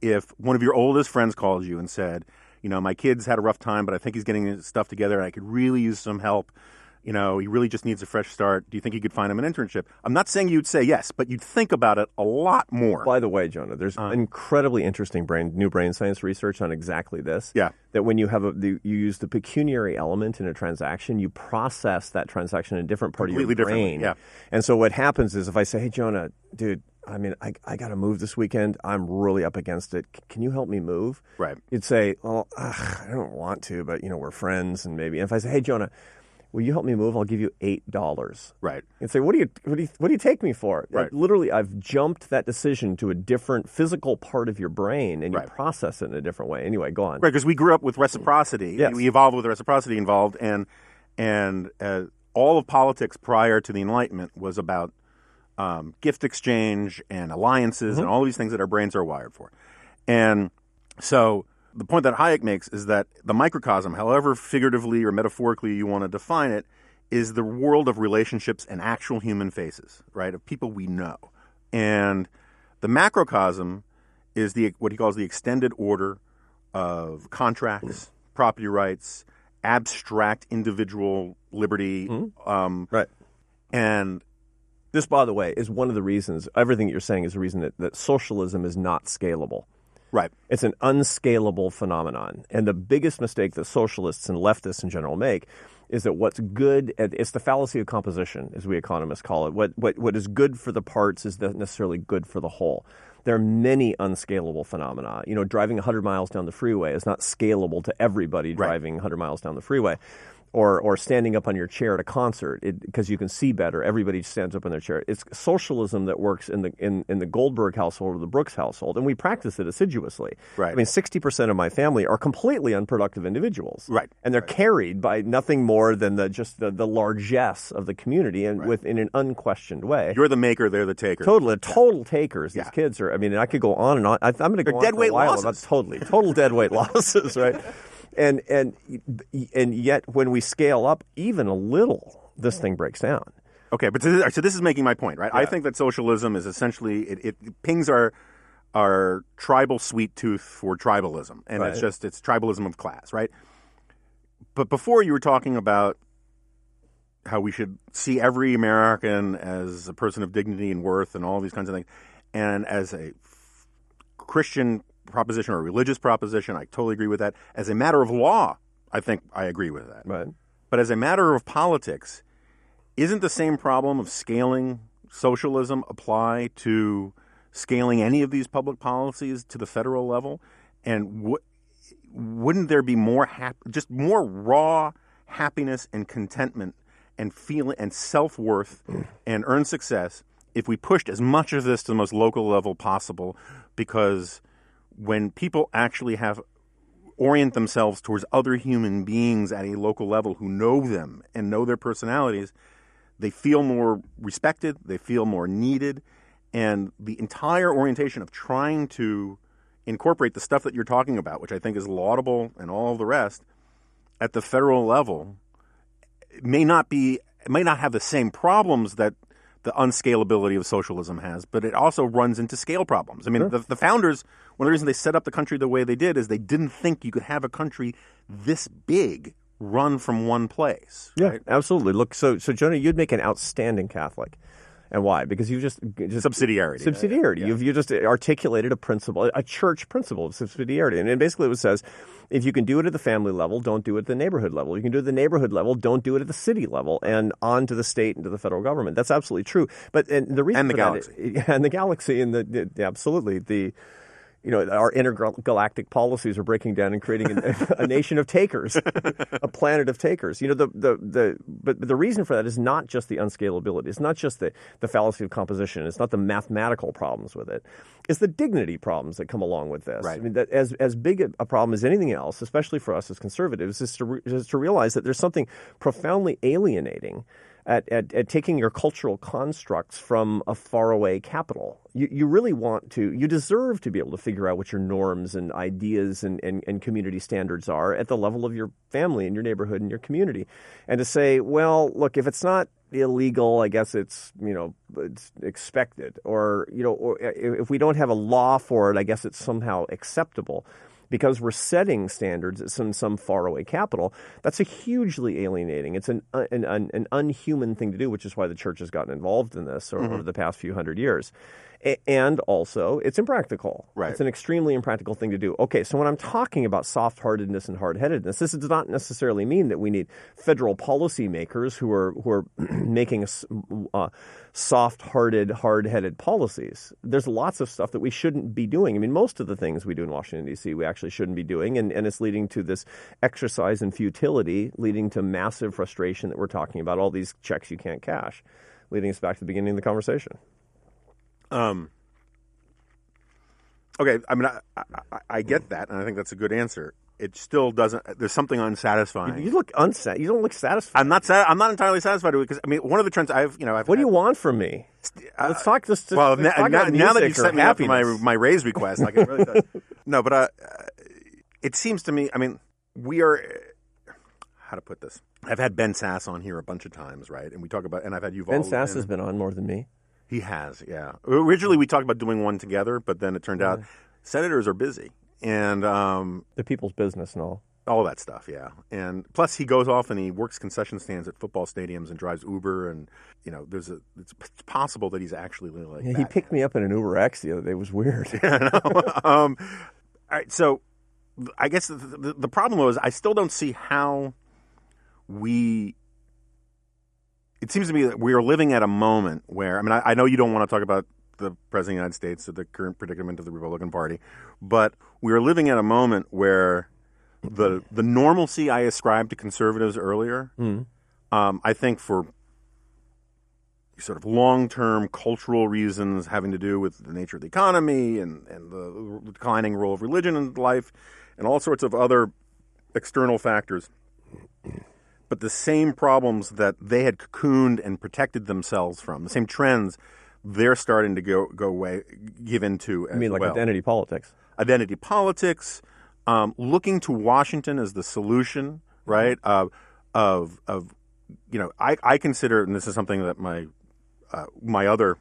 If one of your oldest friends called you and said, you know, my kid's had a rough time, but I think he's getting his stuff together, and I could really use some help. You know, he really just needs a fresh start. Do you think you could find him an internship? I'm not saying you'd say yes, but you'd think about it a lot more. By the way, Jonah, there's uh, incredibly interesting brain, new brain science research on exactly this. Yeah. That when you have a, the, you use the pecuniary element in a transaction, you process that transaction in a different part of your brain. Yeah. And so what happens is if I say, hey, Jonah, dude, I mean, I, I got to move this weekend. I'm really up against it. C- can you help me move? Right. You'd say, well, ugh, I don't want to, but, you know, we're friends and maybe. And if I say, hey, Jonah, will you help me move? I'll give you eight dollars. Right. And say, what do you what do you, what do you take me for? Right. Like, literally, I've jumped that decision to a different physical part of your brain, and you right. process it in a different way. Anyway, go on. Right, because we grew up with reciprocity. Yes. We evolved with reciprocity involved, and and uh, all of politics prior to the Enlightenment was about um, gift exchange and alliances mm-hmm. and all these things that our brains are wired for. And so the point that Hayek makes is that the microcosm, however figuratively or metaphorically you want to define it, is the world of relationships and actual human faces, right, of people we know. And the macrocosm is the what he calls the extended order of contracts, mm-hmm. property rights, abstract individual liberty. Mm-hmm. Um, right. And this, by the way, is one of the reasons, everything that you're saying is the reason that, that socialism is not scalable. Right. It's an unscalable phenomenon. And the biggest mistake that socialists and leftists in general make is that what's good, at, it's the fallacy of composition, as we economists call it. What, what, what is good for the parts is not necessarily good for the whole. There are many unscalable phenomena. You know, driving one hundred miles down the freeway is not scalable to everybody driving right. one hundred miles down the freeway. Or or standing up on your chair at a concert because you can see better. Everybody stands up on their chair. It's socialism that works in the in, in the Goldberg household or the Brooks household, and we practice it assiduously. Right. I mean, sixty percent of my family are completely unproductive individuals. Right. And they're right. carried by nothing more than the just the, the largesse of the community and right. with in an unquestioned way. You're the maker, they're the taker. Totally, total takers. These yeah. kids are. I mean, I could go on and on. I, I'm going to go on dead for weight a while. Losses. Totally, total dead weight losses. Right. And and and yet, when we scale up even a little, this thing breaks down. Okay, but so this, so this is making my point, right? Yeah. I think that socialism is essentially it, it pings our our tribal sweet tooth for tribalism, and right. it's just it's tribalism of class, right? But before you were talking about how we should see every American as a person of dignity and worth, and all these kinds of things, and as a Christian proposition or a religious proposition, I totally agree with that. As a matter of law, I think I agree with that. Right. But as a matter of politics, isn't the same problem of scaling socialism apply to scaling any of these public policies to the federal level? And w- wouldn't there be more hap- just more raw happiness and contentment and feeling and self-worth mm. and earned success if we pushed as much of this to the most local level possible? Because when people actually have orient themselves towards other human beings at a local level who know them and know their personalities, they feel more respected, they feel more needed, and the entire orientation of trying to incorporate the stuff that you're talking about, which I think is laudable and all the rest, at the federal level may not be may not have the same problems that the unscalability of socialism has, but it also runs into scale problems. I mean, sure. the, the founders, one of the reasons they set up the country the way they did is they didn't think you could have a country this big run from one place. Yeah, right? Absolutely. Look, so, so Jonah, you'd make an outstanding Catholic. And why? Because you just, just subsidiarity. Subsidiarity. Yeah, yeah. You've you just articulated a principle, a church principle of subsidiarity, and, and basically it says, if you can do it at the family level, don't do it at the neighborhood level. You can do it at the neighborhood level, don't do it at the city level, and on to the state and to the federal government. That's absolutely true. But and the reason and the galaxy is, and the galaxy and the, the absolutely the. You know, our intergalactic policies are breaking down and creating an, a nation of takers, a planet of takers. You know, the the the but, but the reason for that is not just the unscalability. It's not just the, the fallacy of composition. It's not the mathematical problems with it. It's the dignity problems that come along with this. Right. I mean, that as as big a problem as anything else, especially for us as conservatives, is to re, is to realize that there's something profoundly alienating At, at, at taking your cultural constructs from a faraway capital. You, you really want to, you deserve to be able to figure out what your norms and ideas and, and, and community standards are at the level of your family and your neighborhood and your community. And to say, well, look, if it's not illegal, I guess it's, you know, it's expected. Or, you know, or if we don't have a law for it, I guess it's somehow acceptable. because we're setting standards at some some faraway capital. That's a hugely alienating. It's an an, an, an unhuman thing to do, which is why the church has gotten involved in this over, mm-hmm. over the past few hundred years. A- and also, it's impractical. Right. It's an extremely impractical thing to do. Okay, so when I'm talking about soft-heartedness and hard-headedness, this does not necessarily mean that we need federal policymakers who are who are making uh, soft-hearted, hard-headed policies. There's lots of stuff that we shouldn't be doing. I mean, most of the things we do in Washington, D C, we actually shouldn't be doing, and, and it's leading to this exercise in futility, leading to massive frustration that we're talking about, all these checks you can't cash, leading us back to the beginning of the conversation. Um. Okay, I mean, I, I, I get that, and I think that's a good answer. It still doesn't. There's something unsatisfying. You, you look unsat. You don't look satisfied. I'm not. Sat, I'm not entirely satisfied with it because I mean, one of the trends I've, you know, I've. What had, do you want from me? Uh, let's talk this. To, well, let's na- talk na- about now that you've set me up for my my raise request, like it really does. No, but uh, it seems to me. I mean, we are. How to put this? I've had Ben Sasse on here a bunch of times, right? And we talk about, and I've had you. Ben Sasse has been on more than me. He has, yeah. Originally, we talked about doing one together, but then it turned yeah. out senators are busy. And um, the people's business and all. All that stuff, yeah. And plus, he goes off and he works concession stands at football stadiums and drives Uber. And, you know, there's a, it's, it's possible that he's actually really like yeah, that. He picked me up in an Uber X the other day. It was weird. Yeah, I know. um, all right, so I guess the, the, the problem was I still don't see how we... It seems to me that we are living at a moment where, I mean, I, I know you don't want to talk about the President of the United States or the current predicament of the Republican Party, but we are living at a moment where the the normalcy I ascribed to conservatives earlier, mm. um, I think for sort of long-term cultural reasons having to do with the nature of the economy and, and the declining role of religion in life and all sorts of other external factors. But the same problems that they had cocooned and protected themselves from, the same trends, they're starting to go go away, give into as well. I mean, like well. identity politics. Identity politics, um, looking to Washington as the solution, right? Uh, of of you know, I, I consider, and this is something that my uh, my other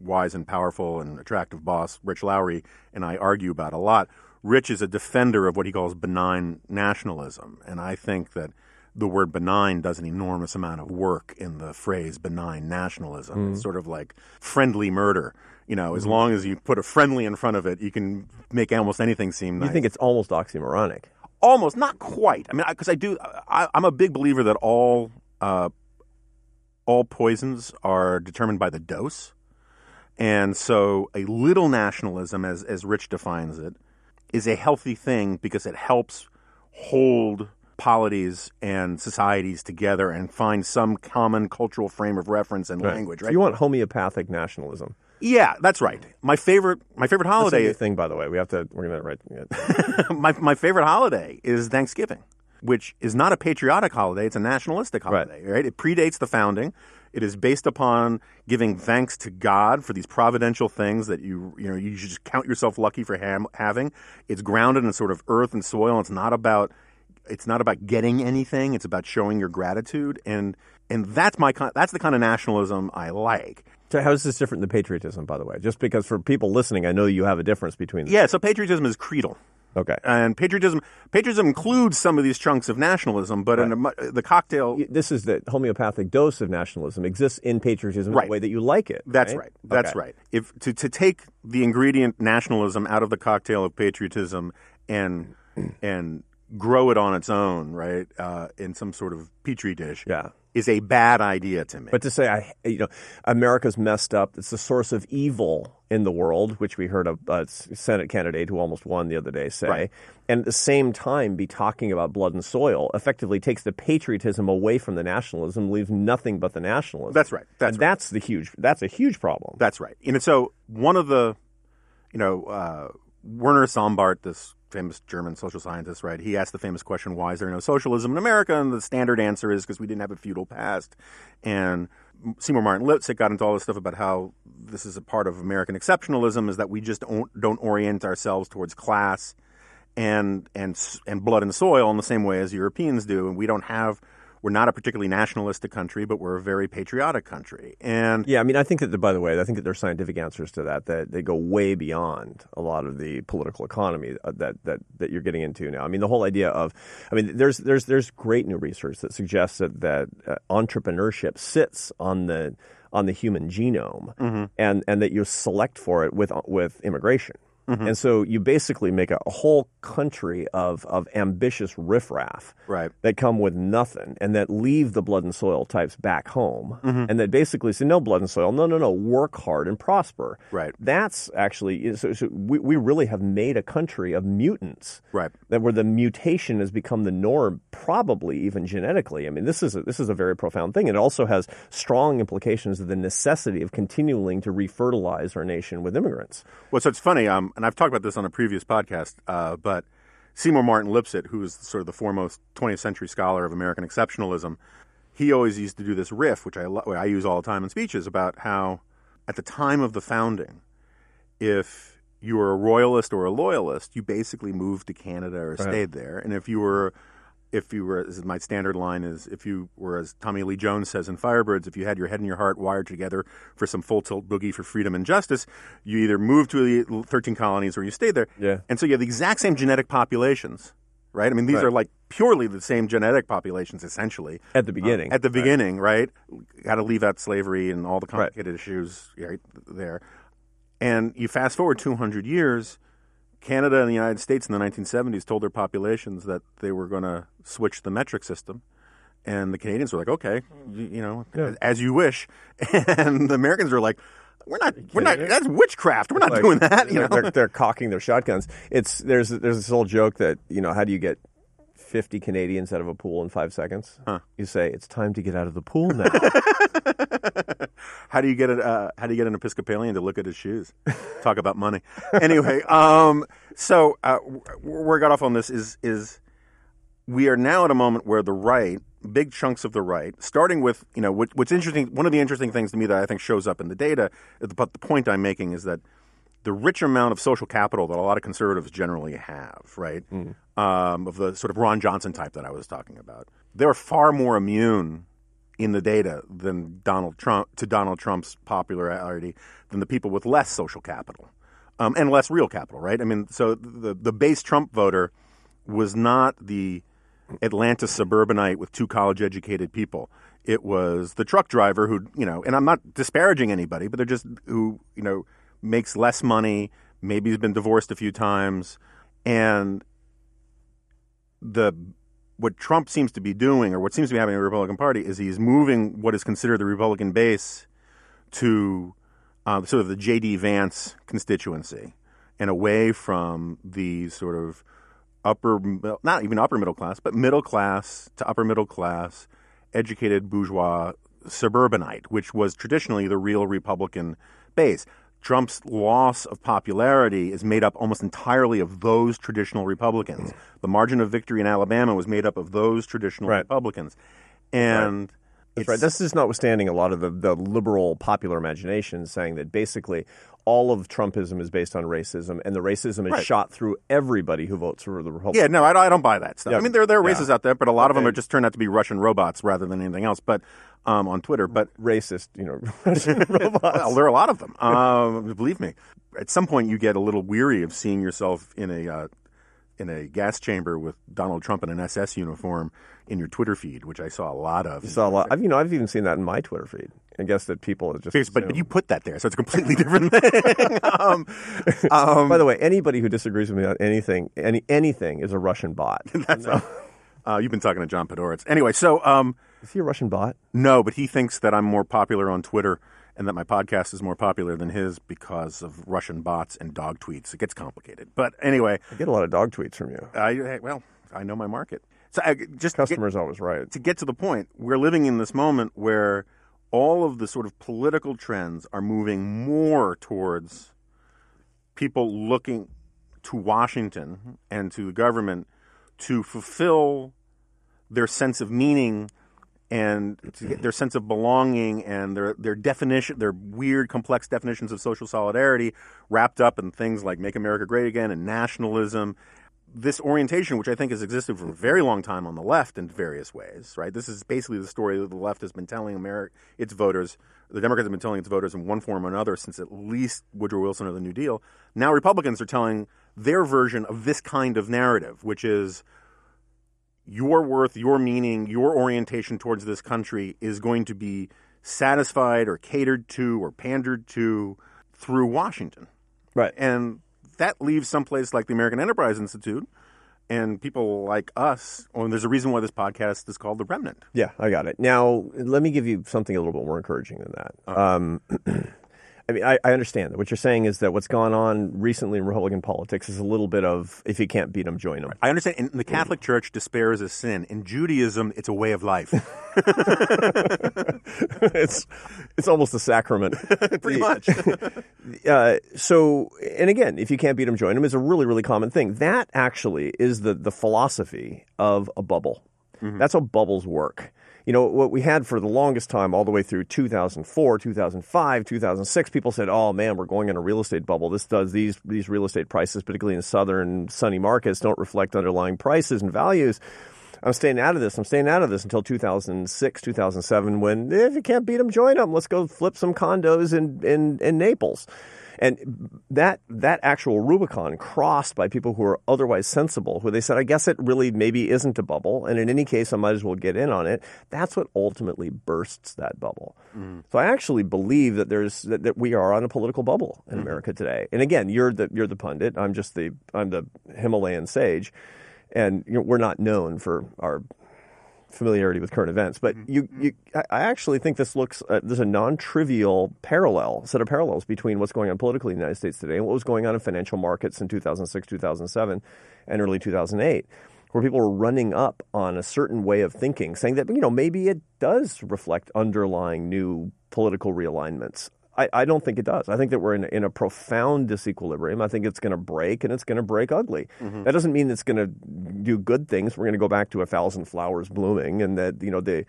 wise and powerful and attractive boss, Rich Lowry, and I argue about a lot. Rich is a defender of what he calls benign nationalism, and I think that. The word benign does an enormous amount of work in the phrase benign nationalism. Mm-hmm. It's sort of like friendly murder. You know, as mm-hmm. long as you put a friendly in front of it, you can make almost anything seem nice. You think it's almost oxymoronic. Almost, not quite. I mean, because I, I do, I, I'm a big believer that all uh, all poisons are determined by the dose. And so a little nationalism, as, as Rich defines it, is a healthy thing because it helps hold... polities and societies together and find some common cultural frame of reference and right. language, right? So you want homeopathic nationalism. Yeah, that's right. My favorite my favorite holiday... That's a new thing, by the way. We have to... We're going to write... Yeah. my, my favorite holiday is Thanksgiving, which is not a patriotic holiday. It's a nationalistic holiday, right? right? It predates the founding. It is based upon giving thanks to God for these providential things that you you know you should just count yourself lucky for ham, having. It's grounded in sort of earth and soil. And it's not about... It's not about getting anything. It's about showing your gratitude, and and that's my that's the kind of nationalism I like. So how is this different than patriotism, by the way? Just because for people listening, I know you have a difference between them. Yeah. So patriotism is creedal. Okay. And patriotism patriotism includes some of these chunks of nationalism, but right. in a, the cocktail. This is the homeopathic dose of nationalism exists in patriotism right. in the way that you like it. That's right. right. That's okay. right. If to to take the ingredient nationalism out of the cocktail of patriotism and and. grow it on its own, right, uh, in some sort of petri dish, yeah. is a bad idea to me. But to say, I, you know, America's messed up, it's the source of evil in the world, which we heard a, a Senate candidate who almost won the other day say, right. and at the same time be talking about blood and soil, effectively takes the patriotism away from the nationalism, leaves nothing but the nationalism. That's right. That's and right. that's the huge, that's a huge problem. That's right. And so one of the, you know, uh, Werner Sombart, this famous German social scientist, right? He asked the famous question, why is there no socialism in America? And the standard answer is because we didn't have a feudal past. And Seymour Martin Lipset got into all this stuff about how this is a part of American exceptionalism, is that we just don't, don't orient ourselves towards class and and and blood and soil in the same way as Europeans do. And we don't have we're not a particularly nationalistic country, but we're a very patriotic country. And yeah, I mean, I think that, by the way, I think that there are scientific answers to that, that they go way beyond a lot of the political economy that that that you're getting into now. I mean, the whole idea of, I mean, there's there's there's great new research that suggests that that uh, entrepreneurship sits on the on the human genome, mm-hmm. and and that you select for it with with immigration. Mm-hmm. And so you basically make a, a whole country of of ambitious riffraff right. that come with nothing and that leave the blood and soil types back home mm-hmm. and that basically say, no blood and soil, no, no, no, work hard and prosper. Right. That's actually so, – so we, we really have made a country of mutants right. that where the mutation has become the norm probably even genetically. I mean this is a, this is a very profound thing. It also has strong implications of the necessity of continuing to refertilize our nation with immigrants. Well, so it's funny um, – and I've talked about this on a previous podcast, uh, but Seymour Martin Lipset, who is sort of the foremost twentieth century scholar of American exceptionalism, he always used to do this riff, which I, I use all the time in speeches, about how at the time of the founding, if you were a royalist or a loyalist, you basically moved to Canada or right. stayed there. And if you were, if you were, this is my standard line is, if you were, as Tommy Lee Jones says in Firebirds, if you had your head and your heart wired together for some full tilt boogie for freedom and justice, you either moved to the thirteen colonies or you stayed there. Yeah. And so you have the exact same genetic populations, right? I mean, these right. are like purely the same genetic populations, essentially. At the beginning. Uh, at the beginning, right? right? Got to leave out slavery and all the complicated right. issues right there. And you fast forward two hundred years, Canada and the United States in the nineteen seventies told their populations that they were going to switch the metric system. And the Canadians were like, okay, you know, yeah. as you wish. And the Americans were like, we're not, we're not, that's witchcraft. We're not like, doing that. You know? they're, they're cocking their shotguns. It's, there's, there's this old joke that, you know, how do you get fifty Canadians out of a pool in five seconds? Huh. You say, it's time to get out of the pool now. How do you get it? Uh, how do you get an Episcopalian to look at his shoes? Talk about money. Anyway, um, so uh, where I got off on this is is we are now at a moment where the right, big chunks of the right, starting with you know what, what's interesting. One of the interesting things to me that I think shows up in the data, but the point I'm making is that the rich amount of social capital that a lot of conservatives generally have, right, mm. um, of the sort of Ron Johnson type that I was talking about, they're far more immune in the data than Donald Trump to Donald Trump's popularity than the people with less social capital um, and less real capital, right? I mean, so the the base Trump voter was not the Atlanta suburbanite with two college-educated people. It was the truck driver who, you know, and I'm not disparaging anybody, but they're just who, you know, makes less money, maybe has been divorced a few times, and the what Trump seems to be doing or what seems to be happening in the Republican Party is he's moving what is considered the Republican base to uh, sort of the J D. Vance constituency and away from the sort of upper, not even upper middle class, but middle class to upper middle class, educated bourgeois suburbanite, which was traditionally the real Republican base. Trump's loss of popularity is made up almost entirely of those traditional Republicans. The margin of victory in Alabama was made up of those traditional right. Republicans. And right. That's right. This is notwithstanding a lot of the, the liberal popular imagination saying that basically all of Trumpism is based on racism, and the racism is right. shot through everybody who votes for the Republicans. Yeah, no, I don't, I don't buy that stuff. Yeah. I mean, there, there are races yeah. out there, but a lot of them are just turned out to be Russian robots rather than anything else. But um, on Twitter, but racist, you know, Russian robots. Well, there are a lot of them. Um, believe me, at some point you get a little weary of seeing yourself in a uh, in a gas chamber with Donald Trump in an S S uniform in your Twitter feed, which I saw a lot of. You saw a lot. I've, you know, I've even seen that in my Twitter feed. I guess that people are just... But, but you put that there, so it's a completely different thing. um, um, By the way, anybody who disagrees with me on anything any anything is a Russian bot. That's no. a, uh, you've been talking to John Podoritz. Anyway, so... Um, is he a Russian bot? No, but he thinks that I'm more popular on Twitter and that my podcast is more popular than his because of Russian bots and dog tweets. It gets complicated. But anyway... I get a lot of dog tweets from you. I, well, I know my market. So I, just Customer's get, always right. To get to the point, we're living in this moment where all of the sort of political trends are moving more towards people looking to Washington and to the government to fulfill their sense of meaning and to get their sense of belonging and their their definition, their weird, complex definitions of social solidarity wrapped up in things like Make America Great Again and nationalism. this orientation, which I think has existed for a very long time on the left in various ways, right? This is basically the story that the left has been telling America, its voters, the Democrats have been telling its voters in one form or another since at least Woodrow Wilson or the New Deal. Now Republicans are telling their version of this kind of narrative, which is your worth, your meaning, your orientation towards this country is going to be satisfied or catered to or pandered to through Washington. Right. And that leaves someplace like the American Enterprise Institute and people like us. Well, there's a reason why this podcast is called The Remnant. Yeah, I got it. Now, let me give you something a little bit more encouraging than that. Okay. Um, I mean, I, I understand that what you're saying is that what's gone on recently in Republican politics is a little bit of, if you can't beat them, join them. Right. I understand. In the Catholic Church, despair is a sin. In Judaism, it's a way of life. it's it's almost a sacrament. Pretty much. uh, so, and again, if you can't beat them, join them is a really, really common thing. That actually is the, the philosophy of a bubble. Mm-hmm. That's how bubbles work. You know, what we had for the longest time, all the way through two thousand four, two thousand five, two thousand six, people said, oh, man, we're going in a real estate bubble. This does these these real estate prices, particularly in southern sunny markets, don't reflect underlying prices and values. I'm staying out of this. I'm staying out of this until two thousand six, two thousand seven, when if you can't beat them, join them. Let's go flip some condos in, in, in Naples. And that that actual Rubicon crossed by people who are otherwise sensible, who they said, I guess it really maybe isn't a bubble, and in any case, I might as well get in on it. That's what ultimately bursts that bubble. Mm. So I actually believe that there's that, that we are on a political bubble in mm. America today. And again, you're the you're the pundit. I'm just the I'm the Himalayan sage, and you know, we're not known for our familiarity with current events, but you, you I actually think this looks uh, there's a non-trivial parallel set of parallels between what's going on politically in the United States today and what was going on in financial markets in two thousand six, two thousand seven, and early two thousand eight, where people were running up on a certain way of thinking, saying that, you know, maybe it does reflect underlying new political realignments. I, I don't think it does. I think that we're in, in a profound disequilibrium. I think it's going to break, and it's going to break ugly. Mm-hmm. That doesn't mean it's going to do good things. We're going to go back to a thousand flowers blooming, and that, you know, the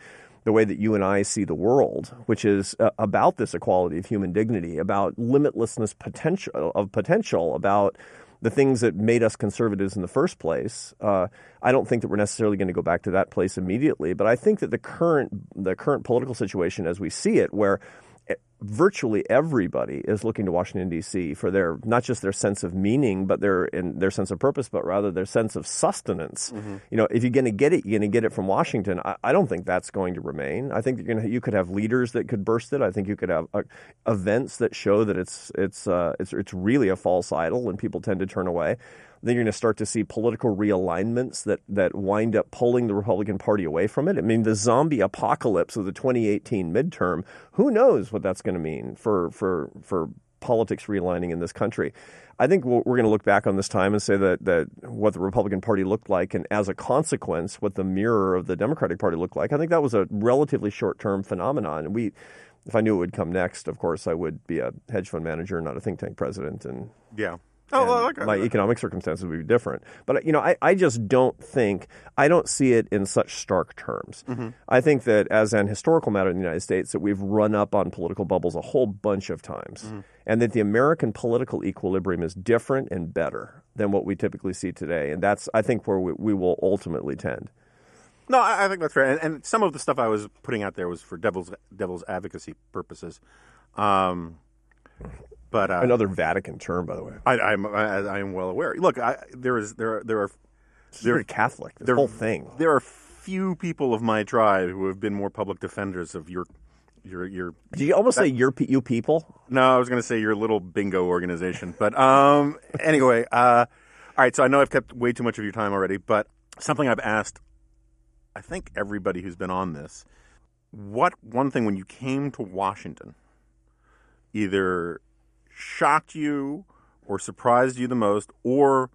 the way that you and I see the world, which is uh, about this equality of human dignity, about limitlessness potential of potential, about the things that made us conservatives in the first place. Uh, I don't think that we're necessarily going to go back to that place immediately, but I think that the current the current political situation as we see it, where virtually everybody is looking to Washington, D C for their not just their sense of meaning, but their in their sense of purpose, but rather their sense of sustenance. Mm-hmm. You know, if you're going to get it, you're going to get it from Washington. I, I don't think that's going to remain. I think that you're going to, you could have leaders that could burst it. I think you could have uh, events that show that it's it's uh, it's it's really a false idol, and people tend to turn away. Then you're going to start to see political realignments that, that wind up pulling the Republican Party away from it. I mean, the zombie apocalypse of the twenty eighteen midterm, who knows what that's going to mean for for for politics realigning in this country. I think we're going to look back on this time and say that, that what the Republican Party looked like, and as a consequence, what the mirror of the Democratic Party looked like, I think that was a relatively short-term phenomenon. And we... if I knew it would come next, of course, I would be a hedge fund manager, not a think tank president. And yeah. Oh, well, okay. My economic circumstances would be different. But, you know, I, I just don't think – I don't see it in such stark terms. Mm-hmm. I think that as an historical matter in the United States, that we've run up on political bubbles a whole bunch of times, mm-hmm. and that the American political equilibrium is different and better than what we typically see today. And that's, I think, where we, we will ultimately tend. No, I, I think that's fair. And, and some of the stuff I was putting out there was for devil's, devil's advocacy purposes. Um But, uh, another Vatican term, by the way. I, I'm I, I am well aware. Look, I, there is there are, there are there are Catholic the whole thing. There are few people of my tribe who have been more public defenders of your your your. Do you almost that, say your you people? No, I was going to say your little bingo organization. But um, anyway, uh, all right. So I know I've kept way too much of your time already, but something I've asked, I think everybody who's been on this, what one thing when you came to Washington, either shocked you or surprised you the most, or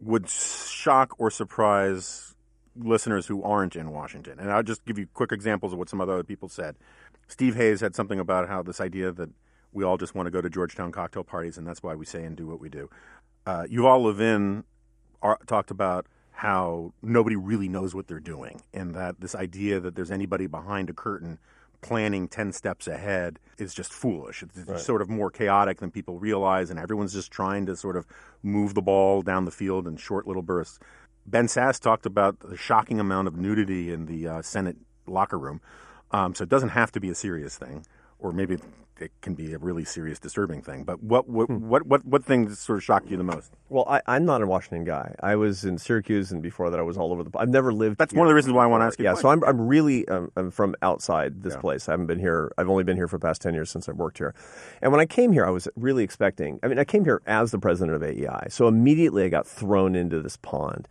would shock or surprise listeners who aren't in Washington? And I'll just give you quick examples of what some other people said. Steve Hayes had something about how this idea that we all just want to go to Georgetown cocktail parties, and that's why we say and do what we do. Uh, Yuval Levin are, talked about how nobody really knows what they're doing, and that this idea that there's anybody behind a curtain planning ten steps ahead is just foolish. It's right. sort of more chaotic than people realize, and everyone's just trying to sort of move the ball down the field in short little bursts. Ben Sasse talked about the shocking amount of nudity in the uh, Senate locker room. Um, so it doesn't have to be a serious thing, or maybe it can be a really serious, disturbing thing. But what what hmm. what, what, what thing sort of shocked you the most? Well, I, I'm not a Washington guy. I was in Syracuse, and before that I was all over the place. I've never lived That's here. One of the reasons why I want to ask you. Yeah, so I'm, I'm really um, I'm from outside this yeah. place. I haven't been here. I've only been here for the past ten years since I've worked here. And when I came here, I was really expecting – I mean, I came here as the president of A E I. So immediately I got thrown into this pond.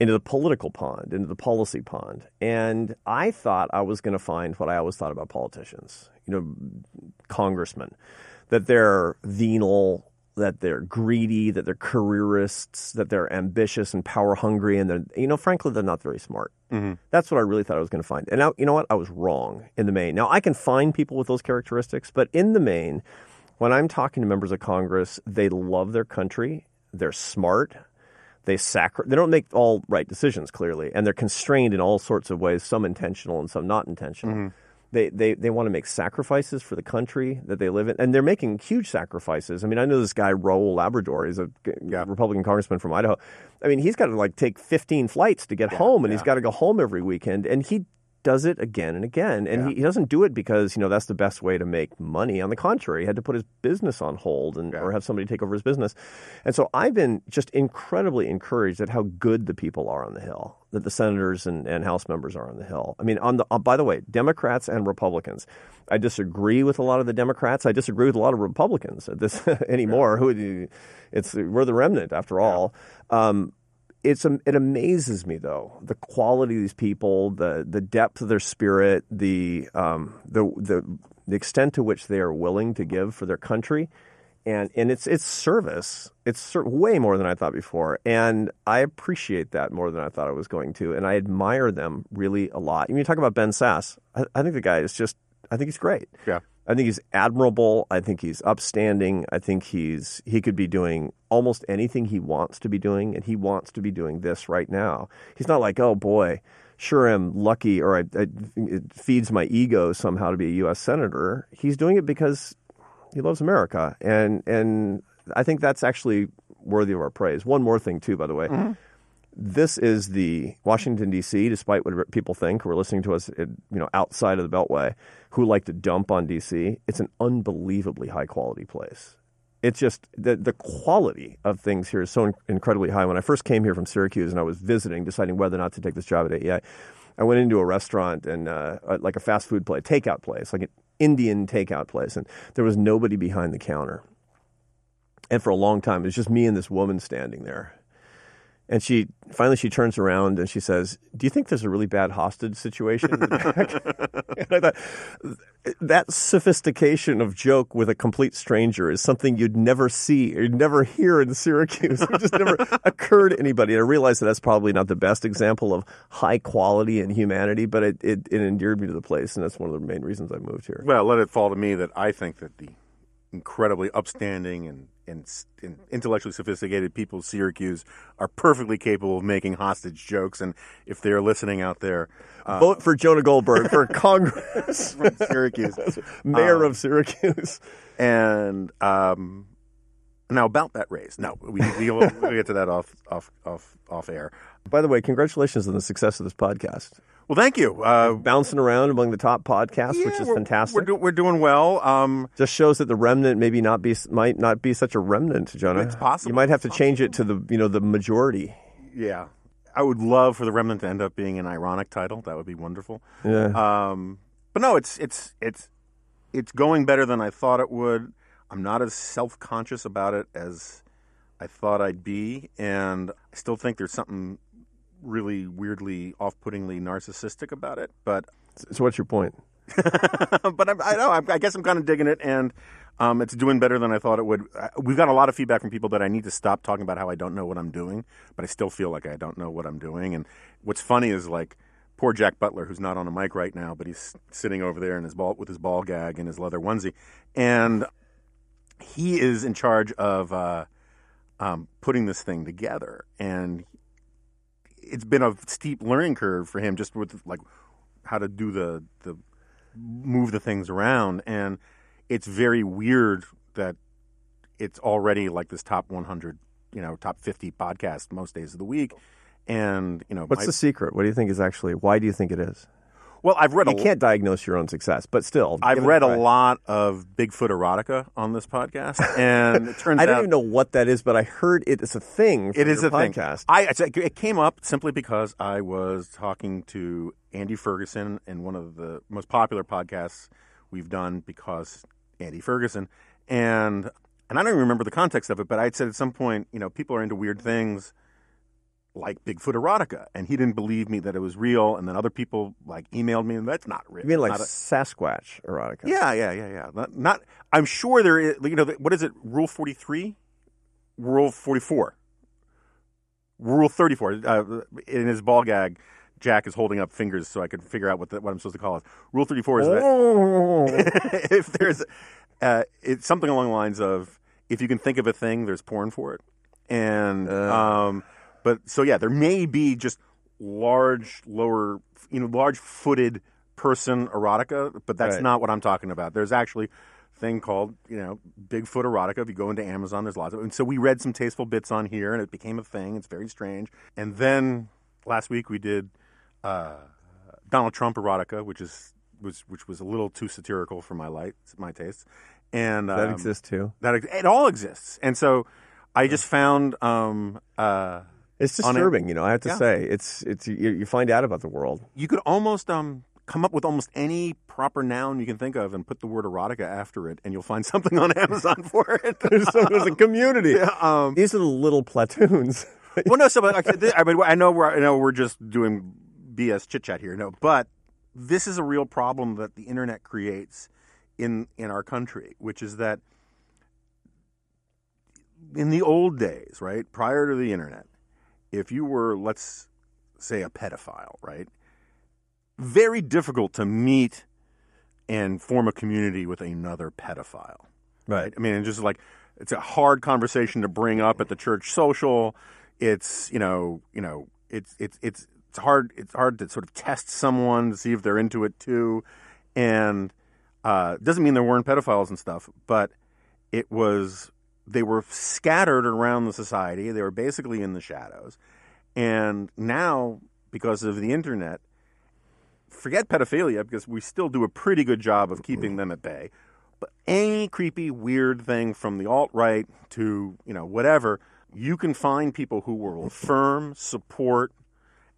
Into the political pond, into the policy pond. And I thought I was going to find what I always thought about politicians, you know, congressmen, that they're venal, that they're greedy, that they're careerists, that they're ambitious and power hungry. And, they're, you know, frankly, they're not very smart. Mm-hmm. That's what I really thought I was going to find. And I, you know what? I was wrong in the main. Now, I can find people with those characteristics, but in the main, when I'm talking to members of Congress, they love their country. They're smart. They sacri- They don't make all right decisions, clearly, and they're constrained in all sorts of ways, some intentional and some not intentional. Mm-hmm. They they they want to make sacrifices for the country that they live in, and they're making huge sacrifices. I mean, I know this guy, Raul Labrador. He's a yeah. Republican congressman from Idaho. I mean, he's got to, like, take fifteen flights to get yeah, home, and yeah. he's got to go home every weekend, and he does it again and again. And yeah. he, he doesn't do it because, you know, that's the best way to make money. On the contrary, he had to put his business on hold and yeah. or have somebody take over his business. And so I've been just incredibly encouraged at how good the people are on the Hill, that the senators and, and House members are on the Hill. I mean, on the uh, by the way, Democrats and Republicans. I disagree with a lot of the Democrats. I disagree with a lot of Republicans at this anymore. Yeah. Who it's we're the remnant after all. Yeah. Um, It's it amazes me, though, the quality of these people, the the depth of their spirit, the um the the, the extent to which they are willing to give for their country, and and it's it's service. It's way more than I thought before, and I appreciate that more than I thought I was going to, and I admire them really a lot. And you talk about Ben Sasse. I, I think the guy is just I think he's great. Yeah. I think he's admirable. I think he's upstanding. I think he's he could be doing almost anything he wants to be doing, and he wants to be doing this right now. He's not like, oh, boy, sure I'm lucky or I, I, it feeds my ego somehow to be a U S senator. He's doing it because he loves America, and and I think that's actually worthy of our praise. One more thing, too, by the way. Mm-hmm. This is the Washington, D C, despite what people think who are listening to us, you know, outside of the Beltway, who like to dump on D C. It's an unbelievably high-quality place. It's just the, the quality of things here is so in- incredibly high. When I first came here from Syracuse and I was visiting, deciding whether or not to take this job at A E I, I went into a restaurant and uh, like a fast food place, takeout place, like an Indian takeout place, and there was nobody behind the counter. And for a long time, it was just me and this woman standing there. And she finally she turns around and she says, "Do you think there's a really bad hostage situation in the back?" And I thought, that sophistication of joke with a complete stranger is something you'd never see or you'd never hear in Syracuse. It just never occurred to anybody. And I realized that that's probably not the best example of high quality and humanity, but it, it, it endeared me to the place, and that's one of the main reasons I moved here. Well, let it fall to me that I think that the incredibly upstanding and And, and intellectually sophisticated people of Syracuse are perfectly capable of making hostage jokes. And if they're listening out there, uh, vote for Jonah Goldberg for Congress from Syracuse, mayor um, of Syracuse. And um, now about that race. No, we, we, we'll, we'll get to that off, off, off, off air. By the way, congratulations on the success of this podcast. Well, thank you. Uh, Bouncing around among the top podcasts, yeah, which is we're, fantastic. We're, do, we're doing well. Um, Just shows that the remnant maybe not be might not be such a remnant, Jonah. It's possible. You might have to change it to the you know the majority. Yeah, I would love for the remnant to end up being an ironic title. That would be wonderful. Yeah. Um, but no, it's it's it's it's going better than I thought it would. I'm not as self-conscious about it as I thought I'd be, and I still think there's something really weirdly, off-puttingly narcissistic about it, but... So what's your point? But I, I know, I, I guess I'm kind of digging it, and um, it's doing better than I thought it would. I, we've got a lot of feedback from people that I need to stop talking about how I don't know what I'm doing, but I still feel like I don't know what I'm doing. And what's funny is, like, poor Jack Butler, who's not on a mic right now, but he's sitting over there in his ball, with his ball gag and his leather onesie, and he is in charge of uh, um, putting this thing together, and... It's been a steep learning curve for him, just with like how to do the the move the things around. And it's very weird that it's already like this top one hundred, you know, top fifty podcast most days of the week. And, you know, what's my, the secret? What do you think is actually, why do you think it is? Well, I've read you a, can't diagnose your own success, but still, I've read a lot of Bigfoot erotica on this podcast, and it turns out I don't out, even know what that is, but I heard it is a thing. It is a podcast. Thing. I it came up simply because I was talking to Andy Ferguson in one of the most popular podcasts we've done, because Andy Ferguson, and and I don't even remember the context of it, but I had said at some point, you know, people are into weird things like Bigfoot erotica, and he didn't believe me that it was real, and then other people like emailed me, and that's not real. You mean like a, Sasquatch erotica? Yeah, yeah, yeah, yeah. Not, not. I'm sure there is. You know, what is it? Rule forty-three, Rule forty-four, Rule thirty-four. Uh, in his ball gag, Jack is holding up fingers so I could figure out what the, what I'm supposed to call it. Rule thirty-four is oh. that if there's uh, it's something along the lines of, if you can think of a thing, there's porn for it, and. Uh. Um, But so, yeah, there may be just large, lower, you know, large-footed person erotica, but that's right. not what I'm talking about. There's actually a thing called, you know, Bigfoot erotica. If you go into Amazon, there's lots of it. And so we read some tasteful bits on here, and it became a thing. It's very strange. And then last week we did uh, Donald Trump erotica, which is was which was a little too satirical for my light, my tastes. And um, that exists too. That it all exists. And so I just found. Um, uh, It's disturbing, you know, I have to yeah. say. It's it's you, you find out about the world. You could almost um, come up with almost any proper noun you can think of and put the word erotica after it, and you'll find something on Amazon for it. there's, so there's a community. Yeah, um, These are the little platoons. well, no, so but, like, this, I mean, I know we're I know we're just doing B S chit chat here, no, but this is a real problem that the internet creates in in our country, which is that in the old days, right, prior to the internet. If you were, let's say, a pedophile, right? Very difficult to meet and form a community with another pedophile. Right. I mean, it's just like, it's a hard conversation to bring up at the church social. It's, you know, you know, it's it's it's it's hard it's hard to sort of test someone to see if they're into it too. And uh doesn't mean there weren't pedophiles and stuff, but it was they were scattered around the society. They were basically in the shadows. And now, because of the internet, forget pedophilia, because we still do a pretty good job of keeping them at bay. But any creepy, weird thing from the alt-right to, you know, whatever, you can find people who will affirm, support,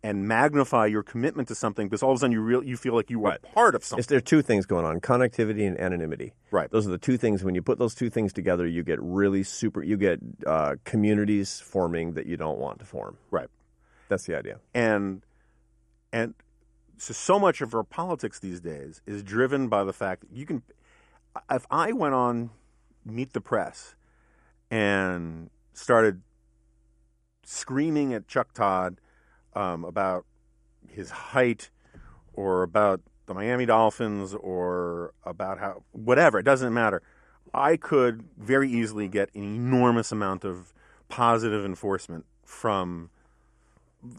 and magnify your commitment to something, because all of a sudden you real you feel like you were right. part of something. It's, there are two things going on, connectivity and anonymity. Right. Those are the two things. When you put those two things together, you get really super, you get uh, communities forming that you don't want to form. Right. That's the idea. And and so, so much of our politics these days is driven by the fact that you can, if I went on Meet the Press and started screaming at Chuck Todd Um, about his height, or about the Miami Dolphins, or about how, whatever, it doesn't matter. I could very easily get an enormous amount of positive enforcement from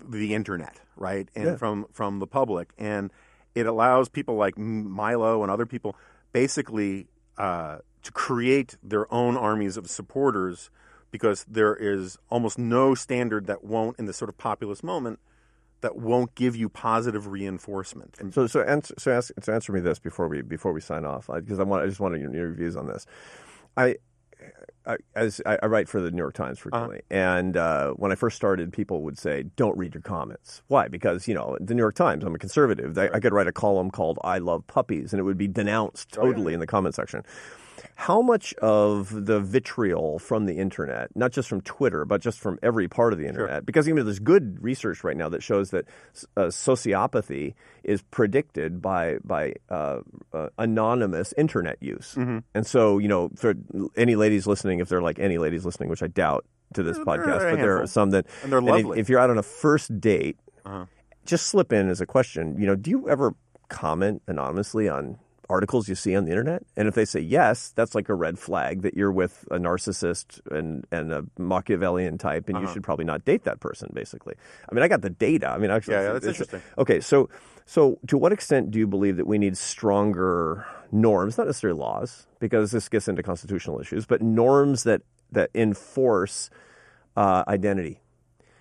the internet, right? And yeah. from, from the public. And it allows people like Milo and other people basically uh, to create their own armies of supporters, because there is almost no standard that won't, in this sort of populist moment, that won't give you positive reinforcement. And so, so answer, so ask, so answer me this before we before we sign off, because I, I want I just want your, your views on this. I, I as I, I write for the New York Times frequently, uh-huh. and uh, when I first started, people would say, "Don't read your comments." Why? Because, you know, the New York Times. I'm a conservative. They, right. I could write a column called "I Love Puppies," and it would be denounced totally oh, yeah. in the comment section. How much of the vitriol from the internet, not just from Twitter, but just from every part of the internet, sure. because even there's good research right now that shows that uh, sociopathy is predicted by by uh, uh, anonymous internet use. Mm-hmm. And so, you know, for any ladies listening, if they're like any ladies listening, which I doubt to this they're, podcast, they're but there are some that, and they're lovely. And if you're out on a first date, uh-huh. just slip in as a question, you know, do you ever comment anonymously on articles you see on the internet? And if they say yes, that's like a red flag that you're with a narcissist and, and a Machiavellian type, and uh-huh. you should probably not date that person, basically. I mean, I got the data. I mean, actually, yeah, yeah, that's interesting. Okay, so So to what extent do you believe that we need stronger norms, not necessarily laws, because this gets into constitutional issues, but norms that, that enforce uh, identity?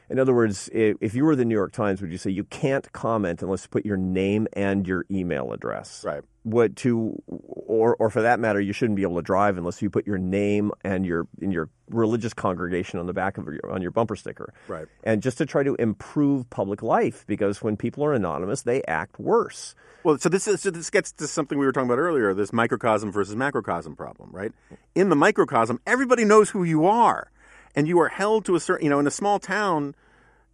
In other words, if you were the New York Times, would you say you can't comment unless you put your name and your email address? Right. What to, or or for that matter, you shouldn't be able to drive unless you put your name and your in your religious congregation on the back of your on your bumper sticker. Right. And just to try to improve public life, because when people are anonymous, they act worse. Well, so this is so this gets to something we were talking about earlier, this microcosm versus macrocosm problem, right? In the microcosm, everybody knows who you are. And you are held to a certain, you know, in a small town,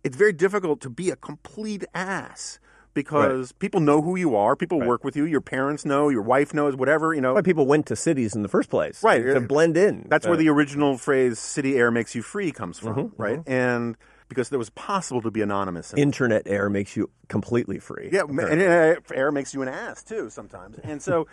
it's very difficult to be a complete ass because right. people know who you are. People right. work with you. Your parents know. Your wife knows. Whatever, you know. Why people went to cities in the first place. Right. To blend in. That's uh, where the original phrase, city air makes you free, comes from. Mm-hmm, right. Mm-hmm. And because it was possible to be anonymous. In Internet air makes you completely free. Yeah. Apparently. And air makes you an ass, too, sometimes. And so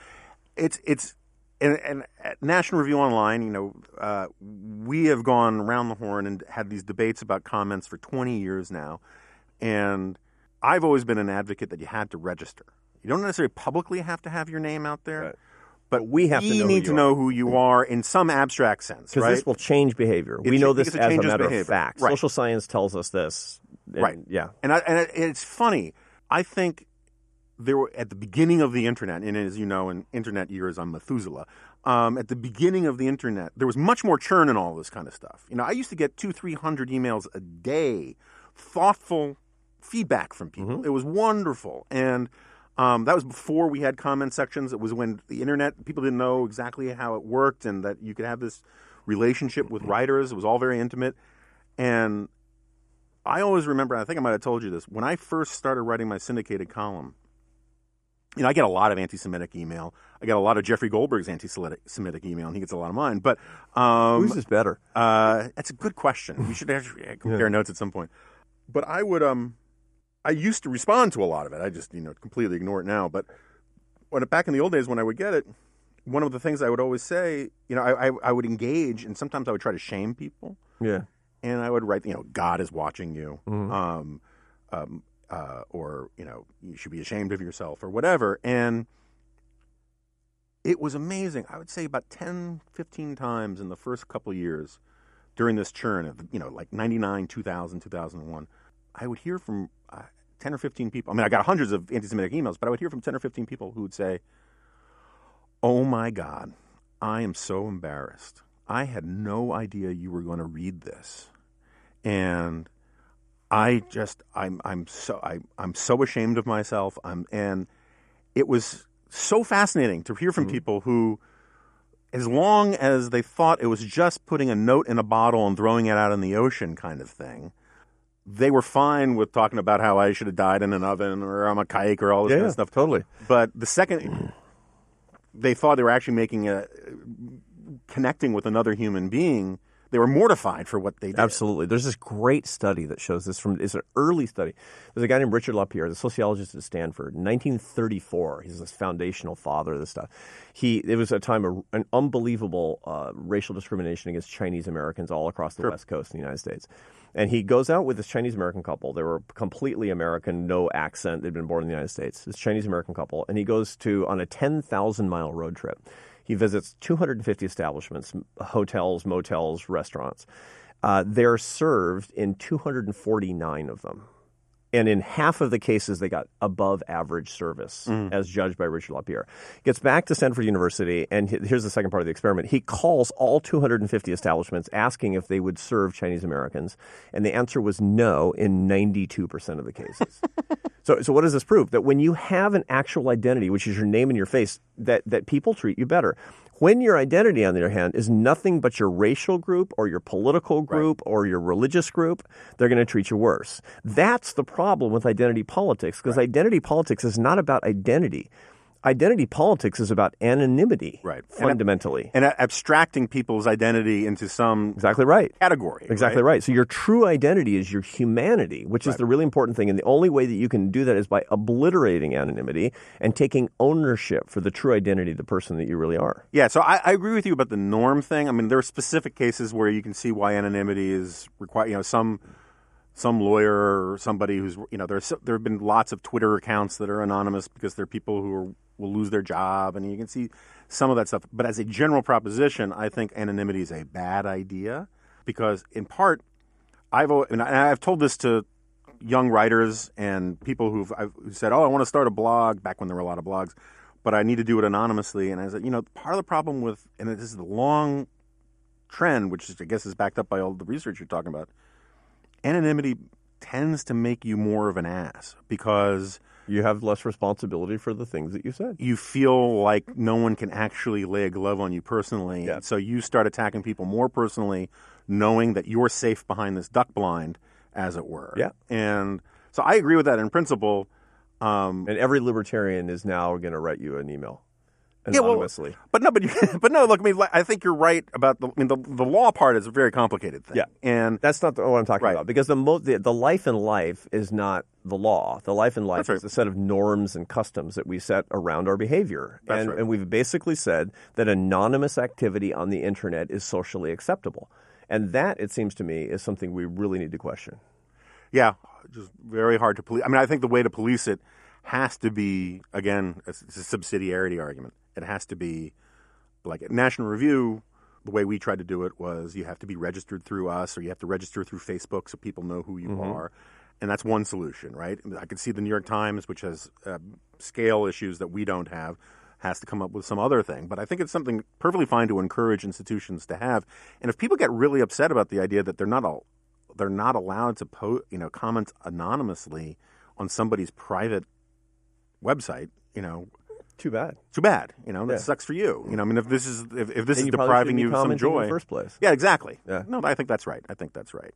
it's it's. And, and at National Review Online, you know, uh, we have gone around the horn and had these debates about comments for twenty years now. And I've always been an advocate that you had to register. You don't necessarily publicly have to have your name out there. Right. But we have we to know need who to know who you are in some abstract sense, right? Because this will change behavior. It we ch- know this as a matter behavior. Of fact. Right. Social science tells us this. And, right. Yeah. And, I, and it's funny. I think... There were, at the beginning of the internet, and as you know, in internet years, I'm Methuselah. Um, at the beginning of the internet, there was much more churn in all this kind of stuff. You know, I used to get two, three hundred emails a day, thoughtful feedback from people. Mm-hmm. It was wonderful, and um, that was before we had comment sections. It was when the internet people didn't know exactly how it worked, and that you could have this relationship with writers. It was all very intimate, and I always remember. I think I might have told you this when I first started writing my syndicated column. You know, I get a lot of anti-Semitic email. I get a lot of Jeffrey Goldberg's anti-Semitic email, and he gets a lot of mine. But um, whose is better? Uh, that's a good question. We should actually compare yeah. notes at some point. But I would, um, I used to respond to a lot of it. I just, you know, completely ignore it now. But when back in the old days, when I would get it, one of the things I would always say, you know, I, I, I would engage, and sometimes I would try to shame people. Yeah. And I would write, you know, God is watching you. Mm-hmm. Um. um Uh, or, you know, you should be ashamed of yourself or whatever. And it was amazing. I would say about ten, fifteen times in the first couple of years during this churn of, you know, like ninety-nine, two thousand, two thousand one, I would hear from uh, ten or fifteen people. I mean, I got hundreds of anti-Semitic emails, but I would hear from ten or fifteen people who would say, oh, my God, I am so embarrassed. I had no idea you were going to read this. And... I just I'm I'm so I I'm so ashamed of myself. I'm and it was so fascinating to hear from mm-hmm. people who, as long as they thought it was just putting a note in a bottle and throwing it out in the ocean kind of thing, they were fine with talking about how I should have died in an oven or I'm a kike or all this yeah, kind of stuff. Totally. But the second they thought they were actually making a connecting with another human being. They were mortified for what they did. Absolutely. There's this great study that shows this from – it's an early study. There's a guy named Richard LaPierre, the sociologist at Stanford, in nineteen thirty-four. He's this foundational father of this stuff. He It was a time of an unbelievable uh, racial discrimination against Chinese Americans all across the sure. West Coast in the United States. And he goes out with this Chinese American couple. They were completely American, no accent. They'd been born in the United States. This Chinese American couple. And he goes to – on a ten thousand mile road trip. He visits two hundred fifty establishments, hotels, motels, restaurants. Uh, they're served in two hundred forty-nine of them. And in half of the cases, they got above average service, mm. as judged by Richard LaPierre. Gets back to Stanford University, and here's the second part of the experiment. He calls all two hundred fifty establishments asking if they would serve Chinese Americans, and the answer was no in ninety-two percent of the cases. So, so what does this prove? That when you have an actual identity, which is your name and your face, that, that people treat you better. When your identity, on the other hand, is nothing but your racial group or your political group right. or your religious group, they're going to treat you worse. That's the problem with identity politics, because right. identity politics is not about identity. Identity politics is about anonymity, right. fundamentally. And, and abstracting people's identity into some exactly right. category. Exactly right? right. So your true identity is your humanity, which right. is the really important thing. And the only way that you can do that is by obliterating anonymity and taking ownership for the true identity of the person that you really are. Yeah, so I, I agree with you about the norm thing. I mean, there are specific cases where you can see why anonymity is required. You know, some... some lawyer or somebody who's, you know, there's there have been lots of Twitter accounts that are anonymous because they're people who are, will lose their job, and you can see some of that stuff. But as a general proposition, I think anonymity is a bad idea because, in part, I've and I've told this to young writers and people who've I've, who said, "Oh, I want to start a blog," back when there were a lot of blogs, but I need to do it anonymously. And I said, you know, part of the problem with, and this is the long trend, which I guess is backed up by all the research you're talking about, anonymity tends to make you more of an ass because you have less responsibility for the things that you said. You feel like no one can actually lay a glove on you personally. Yeah. And so you start attacking people more personally, knowing that you're safe behind this duck blind, as it were. Yeah. And so I agree with that in principle. Um, and every libertarian is now going to write you an email anonymously. Yeah, well, but no, but, you, but no, look, I mean, I think you're right about the, I mean, the, the law part is a very complicated thing. Yeah. And that's not the, what I'm talking right. about because the, mo- the the life in life is not the law. The life in life that's is right. a set of norms and customs that we set around our behavior. That's and, right. and we've basically said that anonymous activity on the internet is socially acceptable. And that, it seems to me, is something we really need to question. Yeah, just very hard to police. I mean, I think the way to police it has to be, again, it's a subsidiarity argument. It has to be, like at National Review, the way we tried to do it was you have to be registered through us or you have to register through Facebook so people know who you mm-hmm. are. And that's one solution, right? I could see the New York Times, which has uh, scale issues that we don't have, has to come up with some other thing. But I think it's something perfectly fine to encourage institutions to have. And if people get really upset about the idea that they're not all, they're not allowed to po- you know, comment anonymously on somebody's private website, you know. Too bad. Too bad. You know, that yeah. sucks for you. You know, I mean, if this is if, if this and is depriving you of some joy. In the first place. Yeah, exactly. Yeah. No, I think that's right. I think that's right.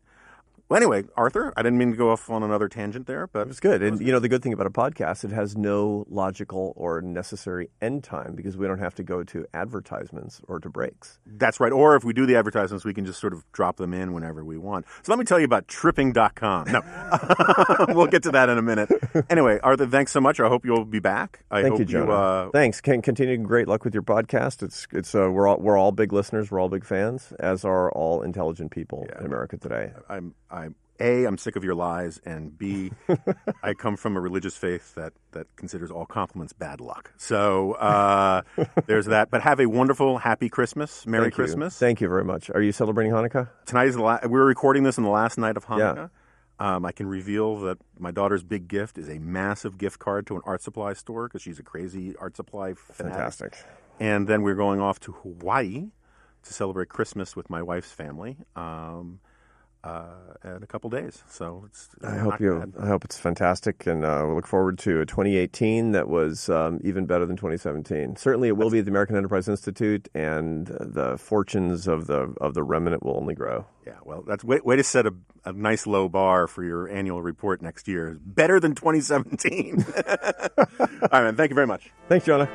Well, anyway, Arthur, I didn't mean to go off on another tangent there, but it was good. And, you know, the good thing about a podcast, it has no logical or necessary end time because we don't have to go to advertisements or to breaks. That's right. Or if we do the advertisements, we can just sort of drop them in whenever we want. So let me tell you about tripping dot com. No, we'll get to that in a minute. Anyway, Arthur, thanks so much. I hope you'll be back. I Thank hope you, Jonah. You, uh, thanks. Ken, continue. Great luck with your podcast. It's it's uh, we're all, we're all big listeners. We're all big fans, as are all intelligent people yeah, in America today. I'm. I, A, I'm sick of your lies, and B, I come from a religious faith that, that considers all compliments bad luck. So uh, there's that. But have a wonderful, happy Christmas. Merry Thank Christmas. You. Thank you very much. Are you celebrating Hanukkah? Tonight is the la- we're recording this on the last night of Hanukkah. Yeah. Um, I can reveal that my daughter's big gift is a massive gift card to an art supply store because she's a crazy art supply fanatic. Fantastic. And then we're going off to Hawaii to celebrate Christmas with my wife's family. Um Uh, in a couple days, so it's. I hope you. Bad. I hope it's fantastic, and uh, we look forward to twenty eighteen that was um, even better than twenty seventeen. Certainly, it will That's... be at the American Enterprise Institute, and the fortunes of the of the remnant will only grow. Yeah, well, that's way, way to set a, a nice low bar for your annual report next year. Better than twenty seventeen. All right, man. Thank you very much. Thanks, Jonah.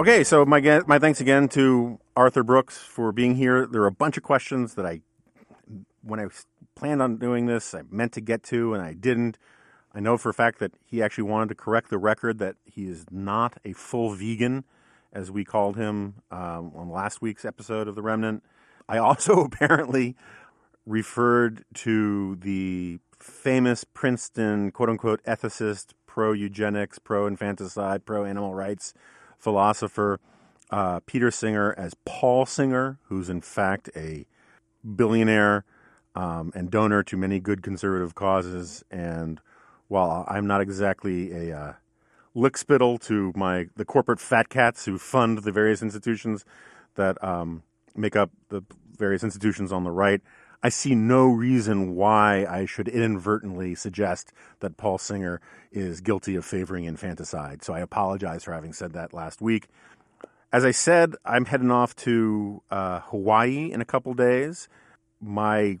Okay, so my my thanks again to Arthur Brooks for being here. There are a bunch of questions that I, when I planned on doing this, I meant to get to and I didn't. I know for a fact that he actually wanted to correct the record that he is not a full vegan, as we called him um, on last week's episode of The Remnant. I also apparently referred to the famous Princeton quote-unquote ethicist, pro-eugenics, pro-infanticide, pro-animal rights philosopher uh, Peter Singer as Paul Singer, who's in fact a billionaire um, and donor to many good conservative causes. And while I'm not exactly a uh, lickspittle to my the corporate fat cats who fund the various institutions that um, make up the various institutions on the right, I see no reason why I should inadvertently suggest that Paul Singer is guilty of favoring infanticide. So I apologize for having said that last week. As I said, I'm heading off to uh, Hawaii in a couple days. My,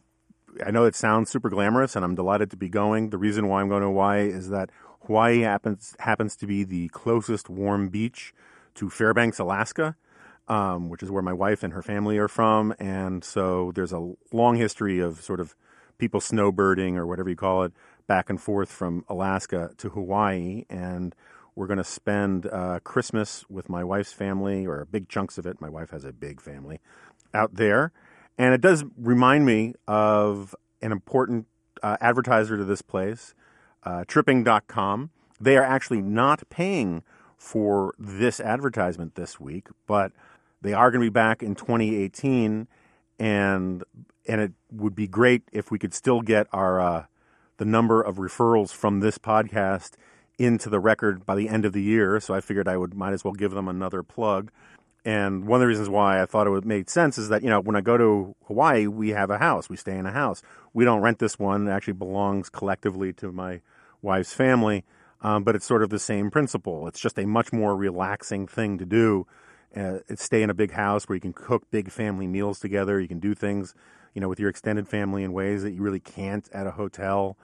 I know it sounds super glamorous, and I'm delighted to be going. The reason why I'm going to Hawaii is that Hawaii happens happens to be the closest warm beach to Fairbanks, Alaska. Um, which is where my wife and her family are from. And so there's a long history of sort of people snowbirding or whatever you call it back and forth from Alaska to Hawaii. And we're going to spend uh, Christmas with my wife's family, or big chunks of it. My wife has a big family out there. And it does remind me of an important uh, advertiser to this place, uh, tripping dot com. They are actually not paying for this advertisement this week, but they are going to be back in twenty eighteen, and and it would be great if we could still get our uh, the number of referrals from this podcast into the record by the end of the year. So I figured I would might as well give them another plug. And one of the reasons why I thought it would make sense is that, you know, when I go to Hawaii, we have a house. We stay in a house. We don't rent this one. It actually belongs collectively to my wife's family. Um, but it's sort of the same principle. It's just a much more relaxing thing to do. Uh, it's stay in a big house where you can cook big family meals together. You can do things, you know, with your extended family in ways that you really can't at a hotel.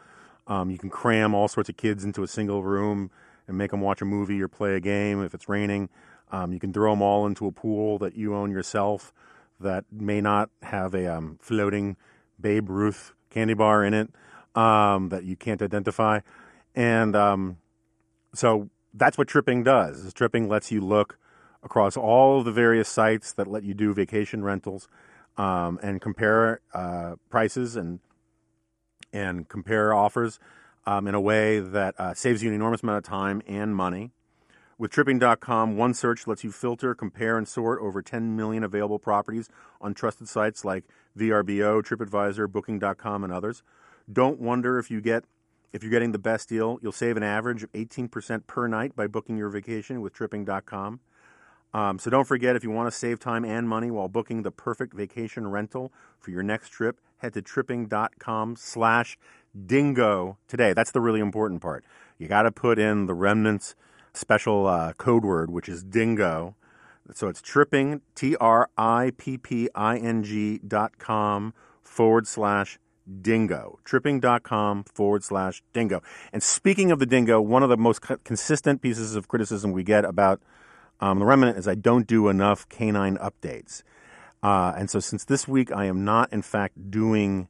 Um, you can cram all sorts of kids into a single room and make them watch a movie or play a game if it's raining. Um, you can throw them all into a pool that you own yourself that may not have a um, floating Babe Ruth candy bar in it um, that you can't identify. And um, so that's what Tripping does. Is Tripping lets you look across all of the various sites that let you do vacation rentals um, and compare uh, prices and and compare offers um, in a way that uh, saves you an enormous amount of time and money. With Tripping dot com, one search lets you filter, compare, and sort over ten million available properties on trusted sites like V R B O, TripAdvisor, Booking dot com, and others. Don't wonder if you get if you're getting the best deal. You'll save an average of eighteen percent per night by booking your vacation with Tripping dot com. Um, so don't forget, if you want to save time and money while booking the perfect vacation rental for your next trip, head to Tripping dot com slash dingo today. That's the really important part. You got to put in the remnants special uh, code word, which is dingo. So it's tripping, T R I P P I N G dot com forward slash dingo. Tripping dot com forward slash dingo. And speaking of the dingo, one of the most co- consistent pieces of criticism we get about um, the remnant is I don't do enough canine updates. Uh, and so since this week I am not, in fact, doing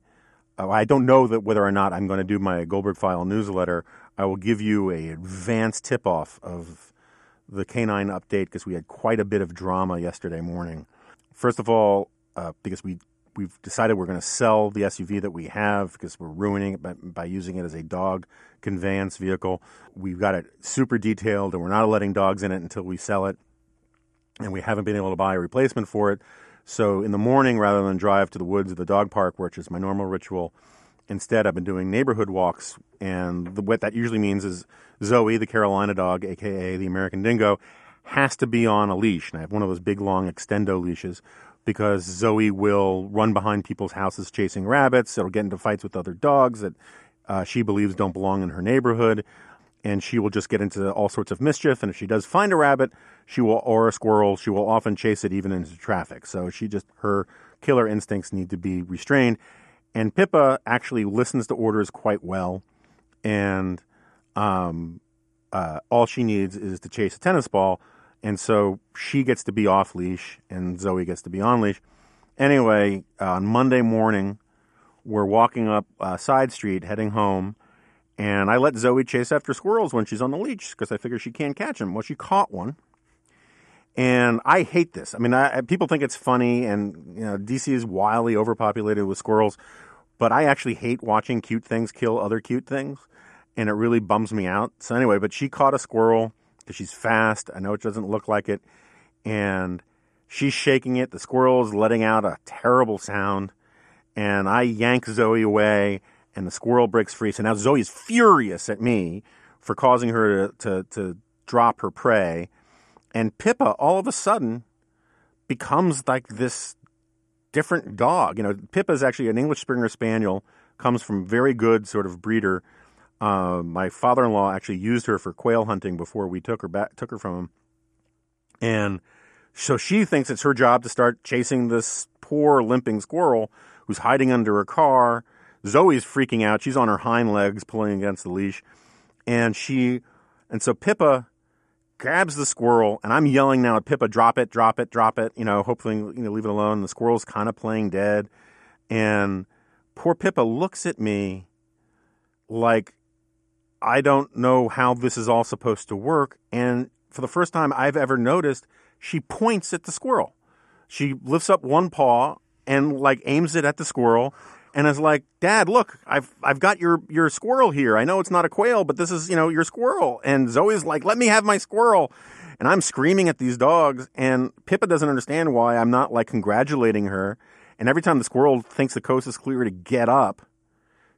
uh, – I don't know that whether or not I'm going to do my Goldberg File newsletter. I will give you an advanced tip-off of the canine update because we had quite a bit of drama yesterday morning. First of all, uh, because we, we've decided we're going to sell the S U V that we have because we're ruining it by, by using it as a dog conveyance vehicle. We've got it super detailed, and we're not letting dogs in it until we sell it, and we haven't been able to buy a replacement for it. So in the morning, rather than drive to the woods or the dog park, which is my normal ritual, instead, I've been doing neighborhood walks, and the, what that usually means is Zoe, the Carolina dog, a k a the American dingo, has to be on a leash. And I have one of those big, long extendo leashes because Zoe will run behind people's houses chasing rabbits. It'll get into fights with other dogs that uh, she believes don't belong in her neighborhood, and she will just get into all sorts of mischief. And if she does find a rabbit she will or a squirrel, she will often chase it even into traffic. So she just her killer instincts need to be restrained. And Pippa actually listens to orders quite well, and um, uh, all she needs is to chase a tennis ball, and so she gets to be off-leash, and Zoe gets to be on-leash. Anyway, uh, on Monday morning, we're walking up a uh, side street heading home, and I let Zoe chase after squirrels when she's on the leash because I figure she can't catch them. Well, she caught one. And I hate this. I mean, I, people think it's funny, and you know, D C is wildly overpopulated with squirrels, but I actually hate watching cute things kill other cute things, and it really bums me out. So anyway, but she caught a squirrel because she's fast. I know it doesn't look like it, and she's shaking it. The squirrel's letting out a terrible sound, and I yank Zoe away, and the squirrel breaks free. So now Zoe's furious at me for causing her to to, to drop her prey. And Pippa, all of a sudden, becomes like this different dog. You know, Pippa is actually an English Springer Spaniel, comes from very good sort of breeder. Uh, my father-in-law actually used her for quail hunting before we took her back, took her from him. And so she thinks it's her job to start chasing this poor limping squirrel who's hiding under a car. Zoe's freaking out. She's on her hind legs, pulling against the leash, and she, and so Pippa grabs the squirrel, and I'm yelling now at Pippa, drop it, drop it, drop it, you know, hopefully, you know, leave it alone. The squirrel's kind of playing dead, and Poor Pippa looks at me like I don't know how this is all supposed to work. And for the first time I've ever noticed, she points at the squirrel. She lifts up one paw and like aims it at the squirrel. And I was like, Dad, look, I've I've got your, your squirrel here. I know it's not a quail, but this is, you know, your squirrel. And Zoe's like, let me have my squirrel. And I'm screaming at these dogs. And Pippa doesn't understand why I'm not, like, congratulating her. And every time the squirrel thinks the coast is clear to get up,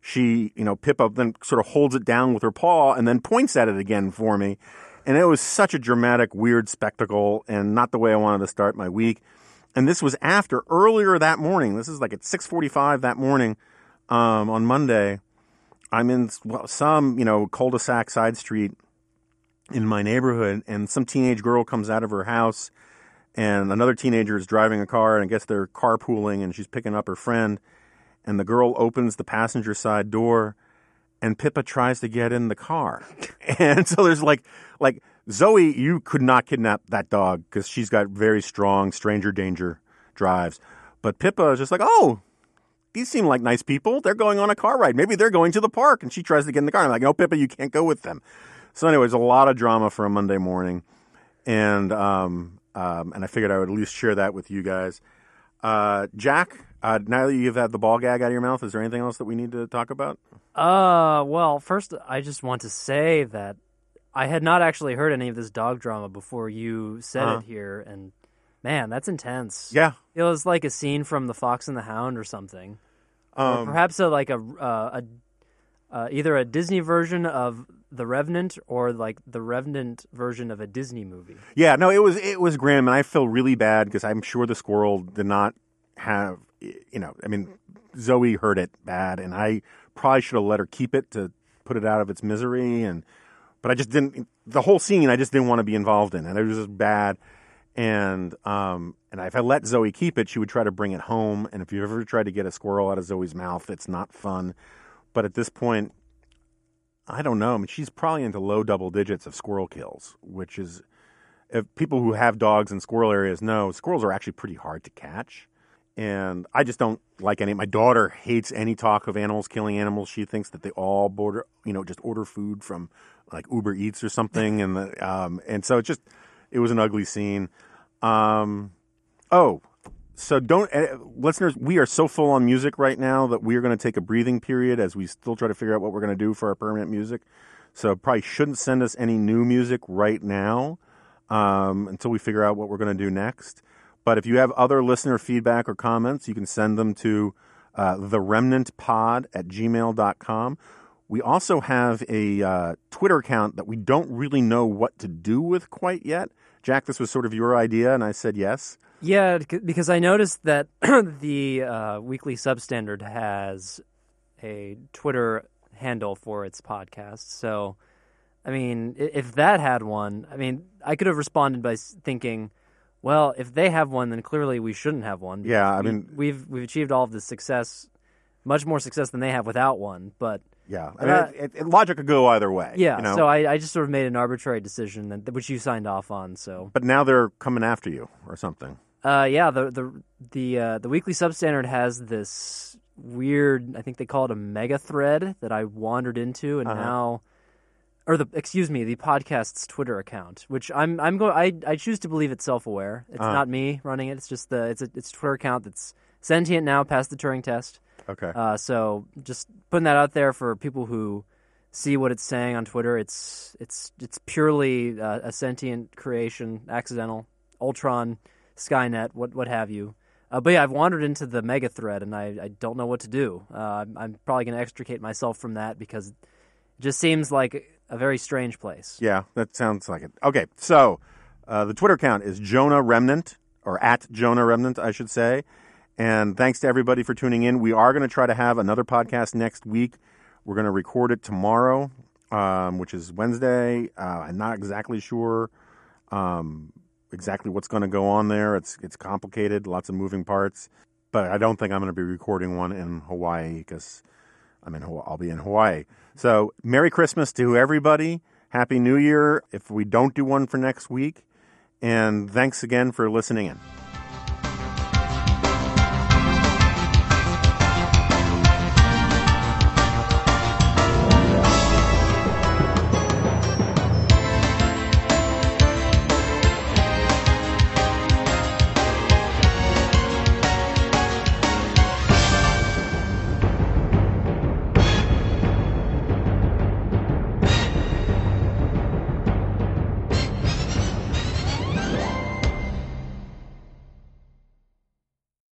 she, you know, Pippa then sort of holds it down with her paw and then points at it again for me. And it was such a dramatic, weird spectacle and not the way I wanted to start my week. And this was after, earlier that morning, this is like at six forty-five that morning um, on Monday, I'm in some, you know, cul-de-sac side street in my neighborhood, and some teenage girl comes out of her house, and another teenager is driving a car, and I guess they're carpooling, and she's picking up her friend, and the girl opens the passenger side door, and Pippa tries to get in the car. And so there's like, like... Zoe, you could not kidnap that dog because she's got very strong stranger danger drives. But Pippa is just like, oh, these seem like nice people. They're going on a car ride. Maybe they're going to the park. And she tries to get in the car. I'm like, no, Pippa, you can't go with them. So anyways, a lot of drama for a Monday morning. And um, um, and I figured I would at least share that with you guys. Uh, Jack, uh, now that you've had the ball gag out of your mouth, is there anything else that we need to talk about? Uh, well, first, I just want to say that I had not actually heard any of this dog drama before you said uh-huh. it here, and man, that's intense. Yeah, it was like a scene from The Fox and the Hound or something, um, or perhaps a, like a, uh, a uh, either a Disney version of The Revenant or like the Revenant version of a Disney movie. Yeah, no, it was it was grim, and I feel really bad because I'm sure the squirrel did not have, you know, I mean, Zoe heard it bad, and I probably should have let her keep it to put it out of its misery and. But I just didn't – the whole scene I just didn't want to be involved in. And it was just bad. And um, and if I let Zoe keep it, she would try to bring it home. And if you ever tried to get a squirrel out of Zoe's mouth, it's not fun. But at this point, I don't know. I mean, she's probably into low double digits of squirrel kills, which is – if people who have dogs in squirrel areas know, squirrels are actually pretty hard to catch. And I just don't like any – my daughter hates any talk of animals killing animals. She thinks that they all border – you know, just order food from – like Uber Eats or something, and the, um, and so it just it was an ugly scene. Um, oh, so don't uh, listeners, we are so full on music right now that we are going to take a breathing period as we still try to figure out what we're going to do for our permanent music. So probably shouldn't send us any new music right now um, until we figure out what we're going to do next. But if you have other listener feedback or comments, you can send them to uh, the remnant pod at gmail dot com. We also have a uh, Twitter account that we don't really know what to do with quite yet. Jack, this was sort of your idea, and I said yes. Yeah, because I noticed that the uh, Weekly Substandard has a Twitter handle for its podcast. So, I mean, if that had one, I mean, I could have responded by thinking, well, if they have one, then clearly we shouldn't have one. Yeah, I mean, we, we've we've achieved all of this success, much more success than they have without one, but. Yeah, I mean, uh, it, it, logic could go either way. Yeah, you know? so I, I just sort of made an arbitrary decision, that, which you signed off on. So, but now they're coming after you or something. Uh, yeah, the the the uh, the Weekly Substandard has this weird, I think they call it a mega thread that I wandered into, and uh-huh. now, or the excuse me, the podcast's Twitter account, which I'm I'm going, I I choose to believe it's self-aware. It's uh-huh. not me running it. It's just the it's a it's a Twitter account that's sentient now, past the Turing test. Okay. Uh, so just putting that out there for people who see what it's saying on Twitter. It's it's it's purely uh, a sentient creation, accidental, Ultron, Skynet, what what have you. Uh, but yeah, I've wandered into the mega thread, and I, I don't know what to do. Uh, I'm probably going to extricate myself from that because it just seems like a very strange place. Yeah, that sounds like it. Okay, so uh, the Twitter account is Jonah Remnant, or at Jonah Remnant, I should say. And thanks to everybody for tuning in. We are going to try to have another podcast next week. We're going to record it tomorrow, um, which is Wednesday. Uh, I'm not exactly sure um, exactly what's going to go on there. It's it's complicated, lots of moving parts. But I don't think I'm going to be recording one in Hawaii because I'm in Hawaii. I'll be in Hawaii. So Merry Christmas to everybody. Happy New Year if we don't do one for next week. And thanks again for listening in.